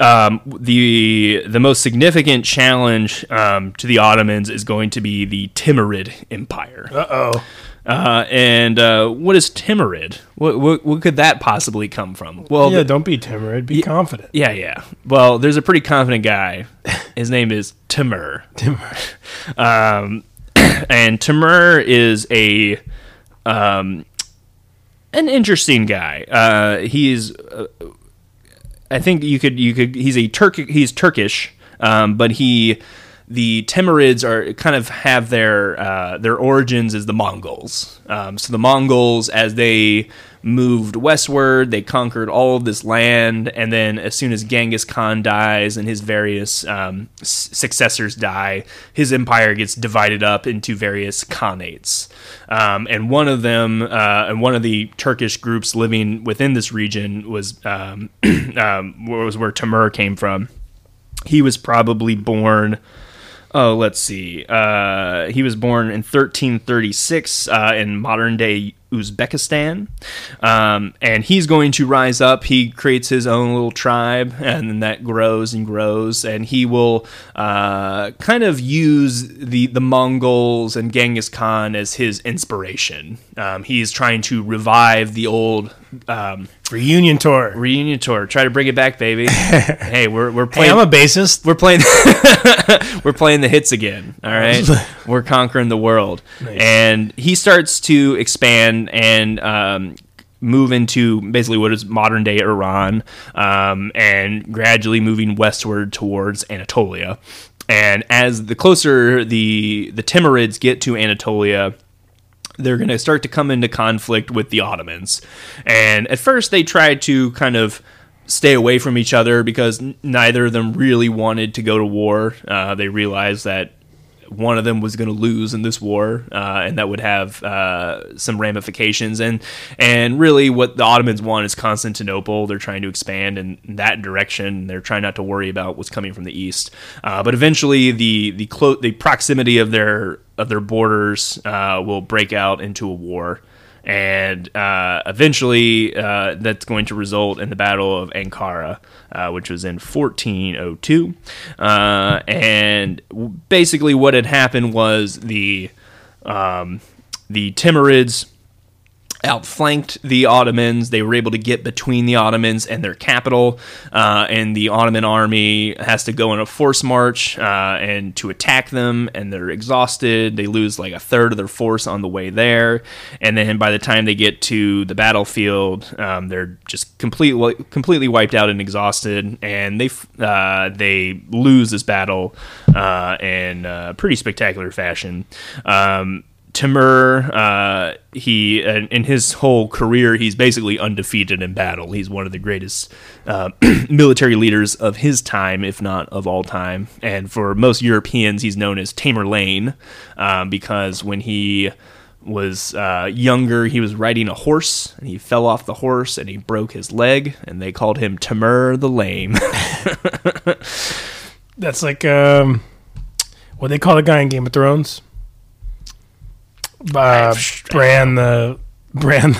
Um, the the most significant challenge um, to the Ottomans is going to be the Timurid Empire. Uh-oh. Uh, and uh, what is Timurid? What, what what could that possibly come from? Well, yeah, the, don't be Timurid. Be y- confident. Yeah, yeah. Well, there's a pretty confident guy. His name is Timur. Timur. Um, and Timur is a... Um, an interesting guy. Uh, he is... Uh, I think you could you could he's a Turk he's Turkish, um, but he the Timurids are kind of have their uh, their origins as the Mongols. Um, so the Mongols, as they moved westward, they conquered all of this land, and then as soon as Genghis Khan dies and his various um, s- successors die, his empire gets divided up into various khanates. Um, and one of them, uh, and one of the Turkish groups living within this region was um, um, was where Timur came from. He was probably born. Oh, let's see. Uh, he was born in thirteen thirty-six uh, in modern-day Uzbekistan, um, and he's going to rise up. He creates his own little tribe, and then that grows and grows, and he will uh, kind of use the, the Mongols and Genghis Khan as his inspiration. Um, he is trying to revive the old... Um, Reunion tour. Reunion tour. Try to bring it back, baby. Hey, we're we're playing. Hey, I'm a bassist. We're playing. We're playing the hits again. All right, we're conquering the world. Nice. And he starts to expand and um, move into basically what is modern day Iran, um, and gradually moving westward towards Anatolia. And as the closer the the Timurids get to Anatolia, they're going to start to come into conflict with the Ottomans. And at first they tried to kind of stay away from each other because neither of them really wanted to go to war. Uh, they realized that one of them was going to lose in this war, uh, and that would have uh, some ramifications. And and really what the Ottomans want is Constantinople. They're trying to expand in that direction. They're trying not to worry about what's coming from the east. Uh, but eventually the the, clo- the proximity of their of their borders uh, will break out into a war. And uh, eventually uh, that's going to result in the Battle of Ankara, uh, which was in fourteen oh two. Uh, and basically what had happened was the um, the Timurids outflanked the Ottomans. They were able to get between the Ottomans and their capital, uh, and the Ottoman army has to go on a force march uh, and to attack them, and they're exhausted. They lose like a third of their force on the way there, and then by the time they get to the battlefield, um, they're just completely completely wiped out and exhausted, and they uh, they lose this battle uh, in a pretty spectacular fashion. Um, Timur, uh, he in his whole career, he's basically undefeated in battle. He's one of the greatest uh, military leaders of his time, if not of all time. And for most Europeans, he's known as Tamerlane, um, because when he was uh, younger, he was riding a horse, and he fell off the horse, and he broke his leg, and they called him Timur the Lame. That's like um, what they call the guy in Game of Thrones. Uh, Bran the Bran.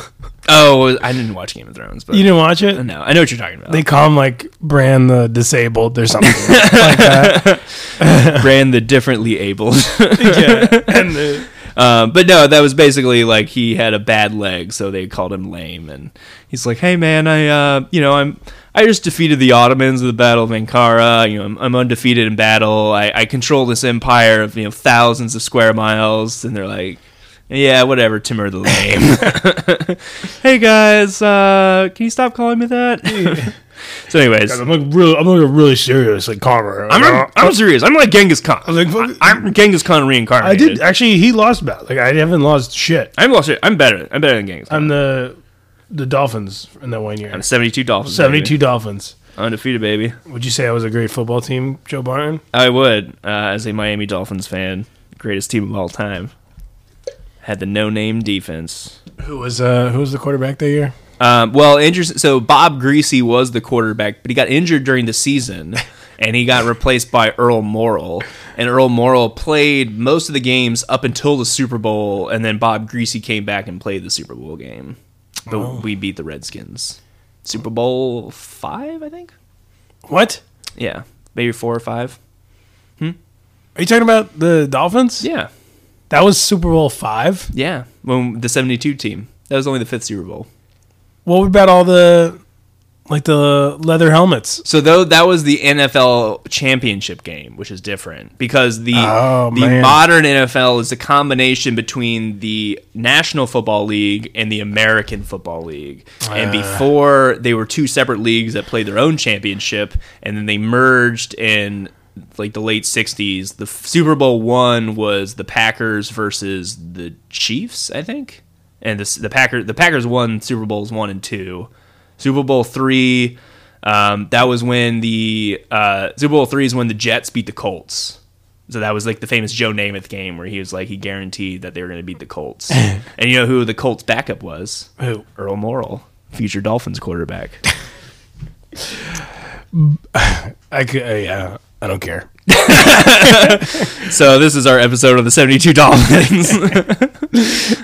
Oh, I didn't watch Game of Thrones. But you didn't watch it? No, I know what you're talking about. They call him like Bran the Disabled or something like that. Bran the Differently Abled. Yeah, and the. Uh, but no, that was basically like he had a bad leg, so they called him lame. And he's like, "Hey, man, I, uh, you know, I'm, I just defeated the Ottomans at the Battle of Ankara. You know, I'm, I'm undefeated in battle. I, I control this empire of you know thousands of square miles." And they're like. Yeah, whatever, Timur the Lame. Hey, guys, uh, can you stop calling me that? So anyways. God, I'm, like really, I'm like really serious, like calmer. I'm, I'm, I'm serious. I'm like Genghis Khan. I'm, like, I'm Genghis Khan reincarnated. I did. Actually, he lost battle. Like, I haven't lost shit. I haven't lost shit. I'm better. I'm better than Genghis Khan. I'm the the Dolphins in that one year. I'm seventy-two Dolphins. seventy-two baby. Dolphins. Undefeated, baby. Would you say I was a great football team, Joe Barton? I would, uh, as a Miami Dolphins fan. Greatest team of all time. Had the no-name defense. Who was uh, who was the quarterback that year? Um, well, interesting. So Bob Greasy was the quarterback, but he got injured during the season, and he got replaced by Earl Morrill. And Earl Morrill played most of the games up until the Super Bowl, and then Bob Greasy came back and played the Super Bowl game. But oh. We beat the Redskins. Super Bowl five, I think. What? Yeah, maybe four or five. Hmm? Are you talking about the Dolphins? Yeah. That was Super Bowl five? Yeah, when the seventy-two team. That was only the fifth Super Bowl. What about all the, like the leather helmets? So though that was the N F L championship game, which is different because the oh, the man. Modern N F L is a combination between the National Football League and the American Football League. Uh. And before, they were two separate leagues that played their own championship, and then they merged in like the late sixties, the Super Bowl one was the Packers versus the Chiefs, I think. And the the Packers the Packers won Super Bowls one and two. Super Bowl three, um, that was when the uh, Super Bowl three is when the Jets beat the Colts. So that was like the famous Joe Namath game where he was like, he guaranteed that they were going to beat the Colts. And you know who the Colts backup was? Who? Earl Morrill, future Dolphins quarterback. I, I, I don't care. So this is our episode of the seventy-two Dolphins.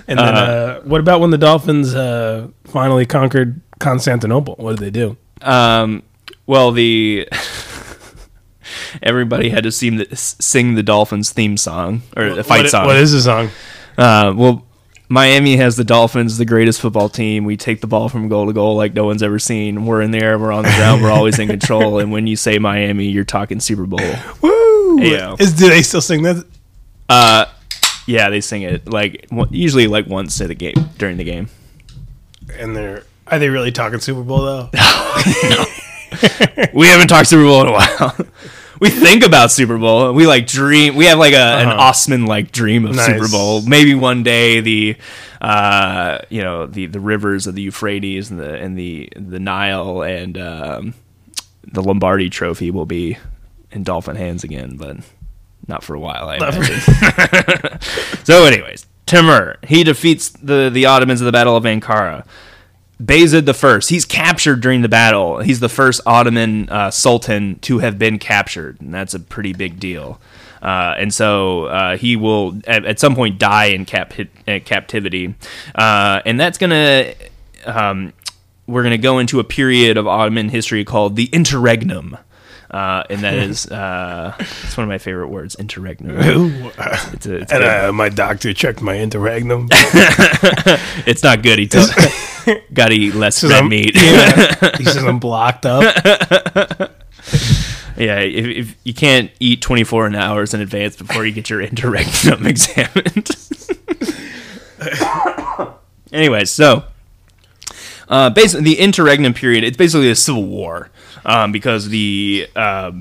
And then, uh, uh, what about when the Dolphins uh, finally conquered Constantinople? What did they do? Um, well, the... Everybody had to seem the, sing the Dolphins theme song or the fight what, song. What is the song? Uh, well, Miami has the Dolphins, the greatest football team. We take the ball from goal to goal like no one's ever seen. We're in the air, we're on the ground, we're always in control. And when you say Miami, you're talking Super Bowl. Woo! Is, do they still sing that? Uh, yeah, they sing it like usually like once at a game during the game. And they're are they really talking Super Bowl though? No. We haven't talked Super Bowl in a while. We think about Super Bowl. We like dream. We have like a, uh-huh. an Osman like dream of nice. Super Bowl. Maybe one day the, uh, you know, the, the rivers of the Euphrates and the and the the Nile and um, the Lombardi Trophy will be in Dolphin hands again, but not for a while, I imagine. So, anyways, Timur he defeats the the Ottomans at the Battle of Ankara. Bayezid the First, he's captured during the battle. He's the first Ottoman uh, sultan to have been captured, and that's a pretty big deal. Uh, and so uh, he will, at, at some point, die in cap- uh, captivity. Uh, and that's going to, um, we're going to go into a period of Ottoman history called the Interregnum. Uh, and that is, uh, it's one of my favorite words, interregnum. It's a, it's and uh, my doctor checked my interregnum. It's not good. He told me, gotta eat less red I'm, meat. Yeah. He says I'm blocked up. Yeah, if, if you can't eat twenty-four hours in advance before you get your interregnum examined. Anyway, so, uh, basically the interregnum period, it's basically a civil war. Um, because the uh,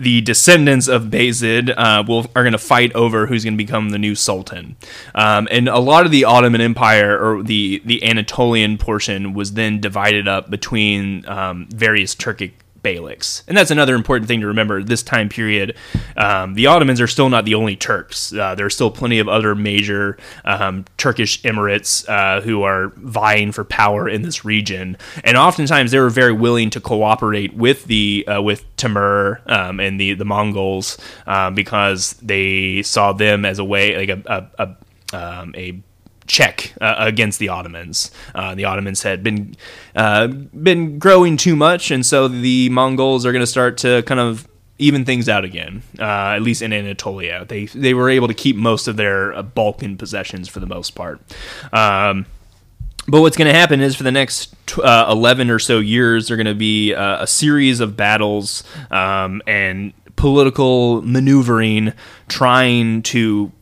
the descendants of Bayezid uh, will are going to fight over who's going to become the new sultan, um, and a lot of the Ottoman Empire or the the Anatolian portion was then divided up between um, various Turkic Beyliks, and that's another important thing to remember. This time period, um, the Ottomans are still not the only Turks. Uh, there are still plenty of other major um, Turkish emirates uh, who are vying for power in this region, and oftentimes they were very willing to cooperate with the uh, with Timur um, and the the Mongols um, because they saw them as a way, like a a a, um, a check uh, against the Ottomans. Uh, the Ottomans had been uh, been growing too much, and so the Mongols are going to start to kind of even things out again. Uh, at least in Anatolia, they they were able to keep most of their uh, Balkan possessions for the most part. Um, But what's going to happen is for the next uh, eleven or so years, there are going to be uh, a series of battles um, and political maneuvering, trying to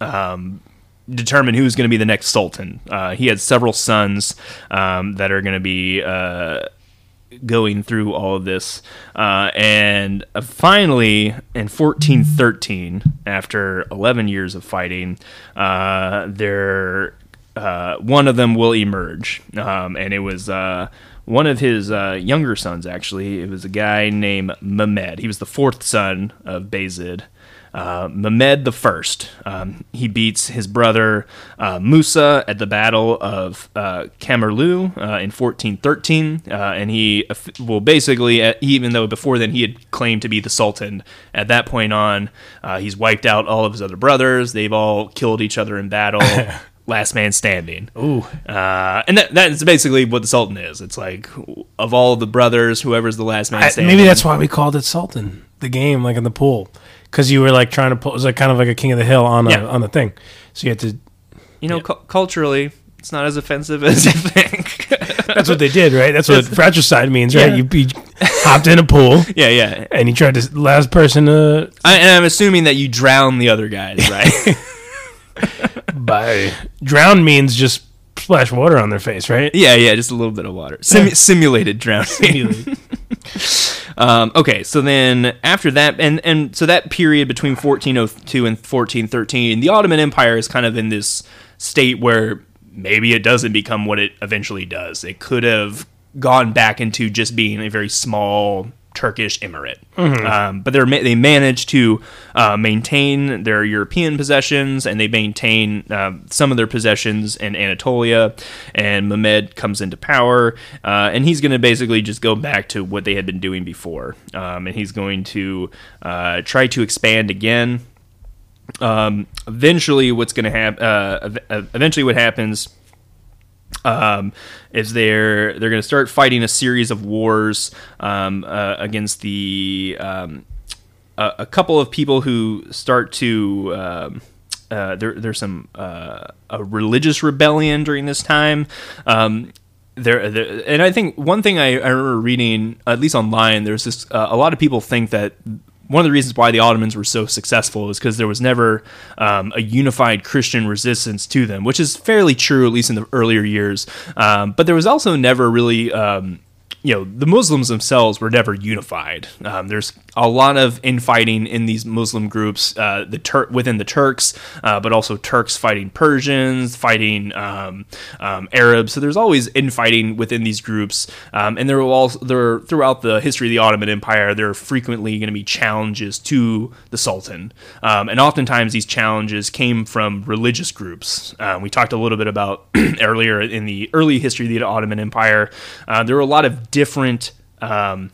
Um, determine who's going to be the next sultan. Uh, he had several sons um, that are going to be uh, going through all of this. Uh, and uh, finally, in fourteen thirteen, after eleven years of fighting, uh, there uh, one of them will emerge. Um, and it was uh, one of his uh, younger sons, actually. It was a guy named Mehmed. He was the fourth son of Bayezid. Uh, Mehmed I. Um, he beats his brother uh, Musa at the Battle of uh, Kamerlu uh, in fourteen thirteen, uh, and he will basically, uh, even though before then he had claimed to be the sultan, at that point on, uh, he's wiped out all of his other brothers. They've all killed each other in battle. Last man standing. Ooh. Uh, and that that's basically what the sultan is. It's like, of all the brothers, whoever's the last man standing. I, maybe that's why we called it sultan, the game, like in the pool. Because you were like trying to pull, it was like kind of like a King of the Hill on a, yeah. on the thing, so you had to, you know, yeah. cu- culturally, it's not as offensive as you think. That's what they did, right? That's what fratricide means, right? Yeah. You, you hopped in a pool, yeah, yeah, and you tried to last person to. I, and I'm assuming that you drown the other guys, right? By drown means just splash water on their face, right? Yeah, yeah, just a little bit of water. Sim- simulated drowning. Simulated. Um, okay, so then after that, and, and so that period between fourteen oh two and fourteen thirteen, the Ottoman Empire is kind of in this state where maybe it doesn't become what it eventually does. It could have gone back into just being a very small Turkish emirate. Mm-hmm. Um, but they're, they managed to uh, maintain their European possessions, and they maintain uh, some of their possessions in Anatolia, and Mehmed comes into power, uh, and he's going to basically just go back to what they had been doing before, um, and he's going to uh, try to expand again. Um, eventually what's going to happen, uh, eventually what happens Um, is they're they're going to start fighting a series of wars um, uh, against the um, a, a couple of people who start to um, uh, there there's some uh, a religious rebellion during this time. Um, There, there, and I think one thing I, I remember reading, at least online, there's this. Uh, a lot of people think that one of the reasons why the Ottomans were so successful is because there was never um, a unified Christian resistance to them, which is fairly true, at least in the earlier years. Um, but there was also never really, um, you know, the Muslims themselves were never unified. Um, there's a lot of infighting in these Muslim groups, uh, the Tur- within the Turks, uh, but also Turks fighting Persians, fighting um, um, Arabs. So there's always infighting within these groups, um, and there will also there throughout the history of the Ottoman Empire, there are frequently going to be challenges to the Sultan, um, and oftentimes these challenges came from religious groups. Uh, we talked a little bit about earlier in the early history of the Ottoman Empire. Uh, there were a lot of different um,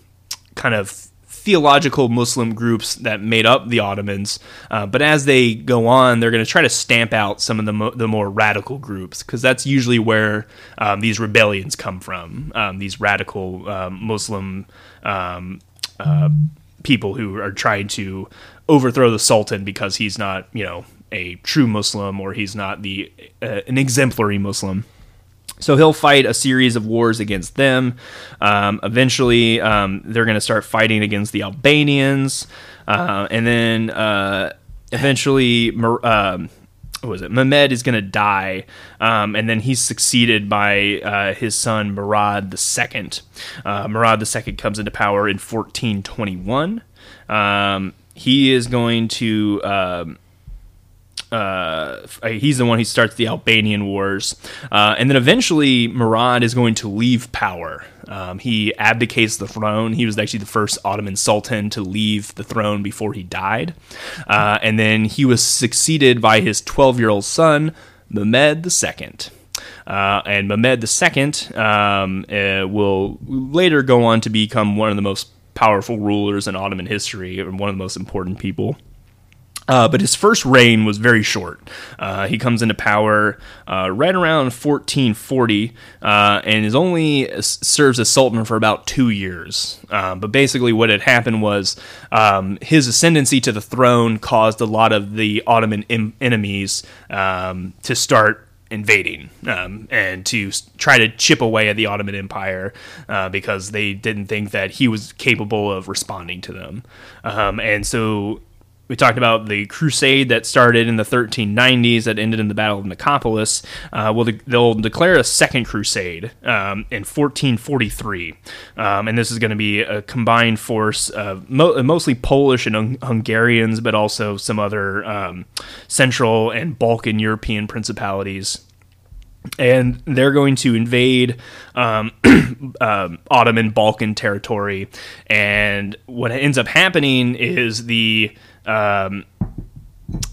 kind of theological Muslim groups that made up the Ottomans, uh, but as they go on, they're going to try to stamp out some of the, mo- the more radical groups, because that's usually where um, these rebellions come from, um, these radical um, Muslim um, uh, people who are trying to overthrow the Sultan because he's not, you know, a true Muslim, or he's not the uh, an exemplary Muslim. So he'll fight a series of wars against them. Um, eventually, um, they're going to start fighting against the Albanians. Uh, and then uh, eventually, um, what was it? Mehmed is going to die. Um, and then he's succeeded by uh, his son, Murad the Second. Uh, Murad the Second comes into power in fourteen twenty-one. Um, he is going to... Um, Uh, he's the one who starts the Albanian Wars. Uh, and then eventually Murad is going to leave power. Um, he abdicates the throne. He was actually the first Ottoman Sultan to leave the throne before he died. Uh, and then he was succeeded by his twelve-year-old son, Mehmed the Second. Uh, and Mehmed the Second um, uh, will later go on to become one of the most powerful rulers in Ottoman history, and one of the most important people. Uh, but his first reign was very short. Uh, he comes into power uh, right around fourteen forty, uh, and is only uh, serves as sultan for about two years. Uh, but basically what had happened was um, his ascendancy to the throne caused a lot of the Ottoman em- enemies um, to start invading um, and to try to chip away at the Ottoman Empire uh, because they didn't think that he was capable of responding to them. Um, and so... We talked about the crusade that started in the thirteen nineties that ended in the Battle of Nicopolis. Uh, well, de- they'll declare a second crusade um, in fourteen forty-three, um, and this is going to be a combined force of mo- mostly Polish and un- Hungarians, but also some other um, Central and Balkan European principalities. And they're going to invade um, um, Ottoman Balkan territory. And what ends up happening is the um,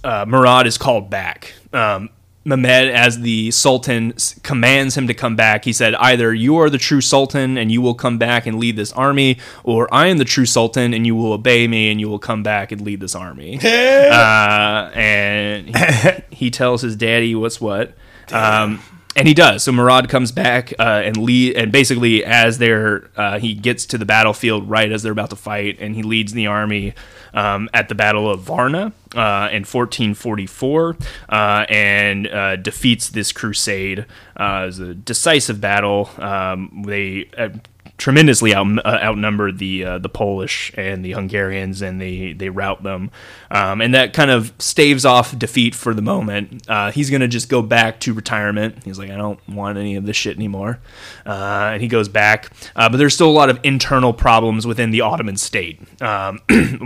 uh, Murad is called back. Um, Mehmed, as the Sultan, commands him to come back. He said, either you are the true Sultan and you will come back and lead this army, or I am the true Sultan and you will obey me and you will come back and lead this army. uh, and he, he tells his daddy what's what. Um, and he does. So Murad comes back uh, and lead, and basically as they're uh, he gets to the battlefield right as they're about to fight, and he leads the army um, at the Battle of Varna uh, in fourteen forty-four, uh, and uh, defeats this crusade. Uh, it was a decisive battle. Um, they uh, tremendously out, uh, outnumbered the uh, the Polish and the Hungarians, and they, they rout them. Um, and that kind of staves off defeat for the moment. Uh, he's going to just go back to retirement. He's like, I don't want any of this shit anymore. Uh, and he goes back. Uh, but there's still a lot of internal problems within the Ottoman state. Um,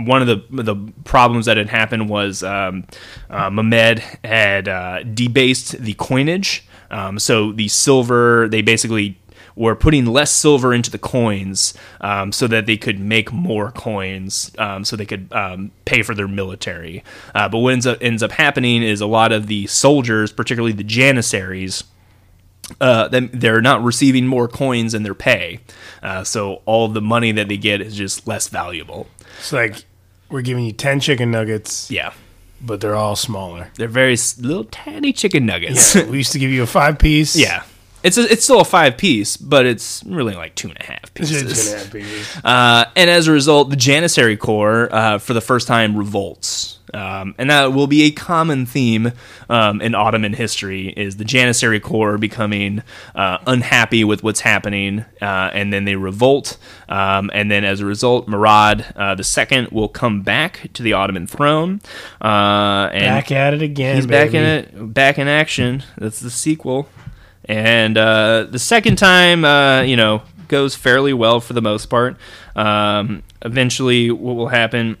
one of the the problems that had happened was um, uh, Mehmed had uh, debased the coinage. Um, so the silver, they basically were putting less silver into the coins um, so that they could make more coins um, so they could um, pay for their military. Uh, but what ends up, ends up happening is a lot of the soldiers, particularly the Janissaries, uh, they're not receiving more coins in their pay. Uh, so all the money that they get is just less valuable. It's like, we're giving you ten chicken nuggets. Yeah. But they're all smaller. They're very little tiny chicken nuggets. Yeah, we used to give you a five-piece. Yeah. It's a, it's still a five-piece, but it's really like two and a half pieces. It's two and a half pieces. Uh, and as a result, the Janissary Corps, uh, for the first time, revolts. Um, and that will be a common theme um, in Ottoman history, is the Janissary Corps becoming uh, unhappy with what's happening, uh, and then they revolt. Um, and then as a result, Murad uh, the Second will come back to the Ottoman throne. Uh, and back at it again, he's baby. Back in it, back in action. That's the sequel. And uh, the second time, uh, you know, goes fairly well for the most part. Um, eventually, what will happen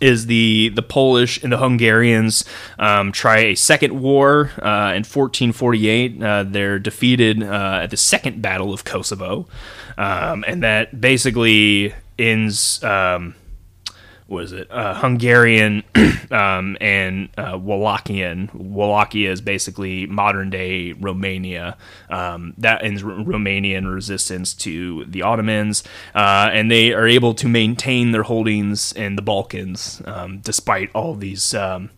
is the, the Polish and the Hungarians um, try a second war uh, in fourteen forty-eight. Uh, they're defeated uh, at the Second Battle of Kosovo. Um, and that basically ends... Um, what is it? Uh, Hungarian um, and uh, Wallachian. Wallachia is basically modern-day Romania. Um, that ends R- Romanian resistance to the Ottomans, uh, and they are able to maintain their holdings in the Balkans um, despite all these um,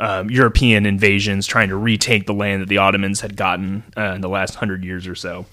um, European invasions trying to retake the land that the Ottomans had gotten uh, in the last hundred years or so.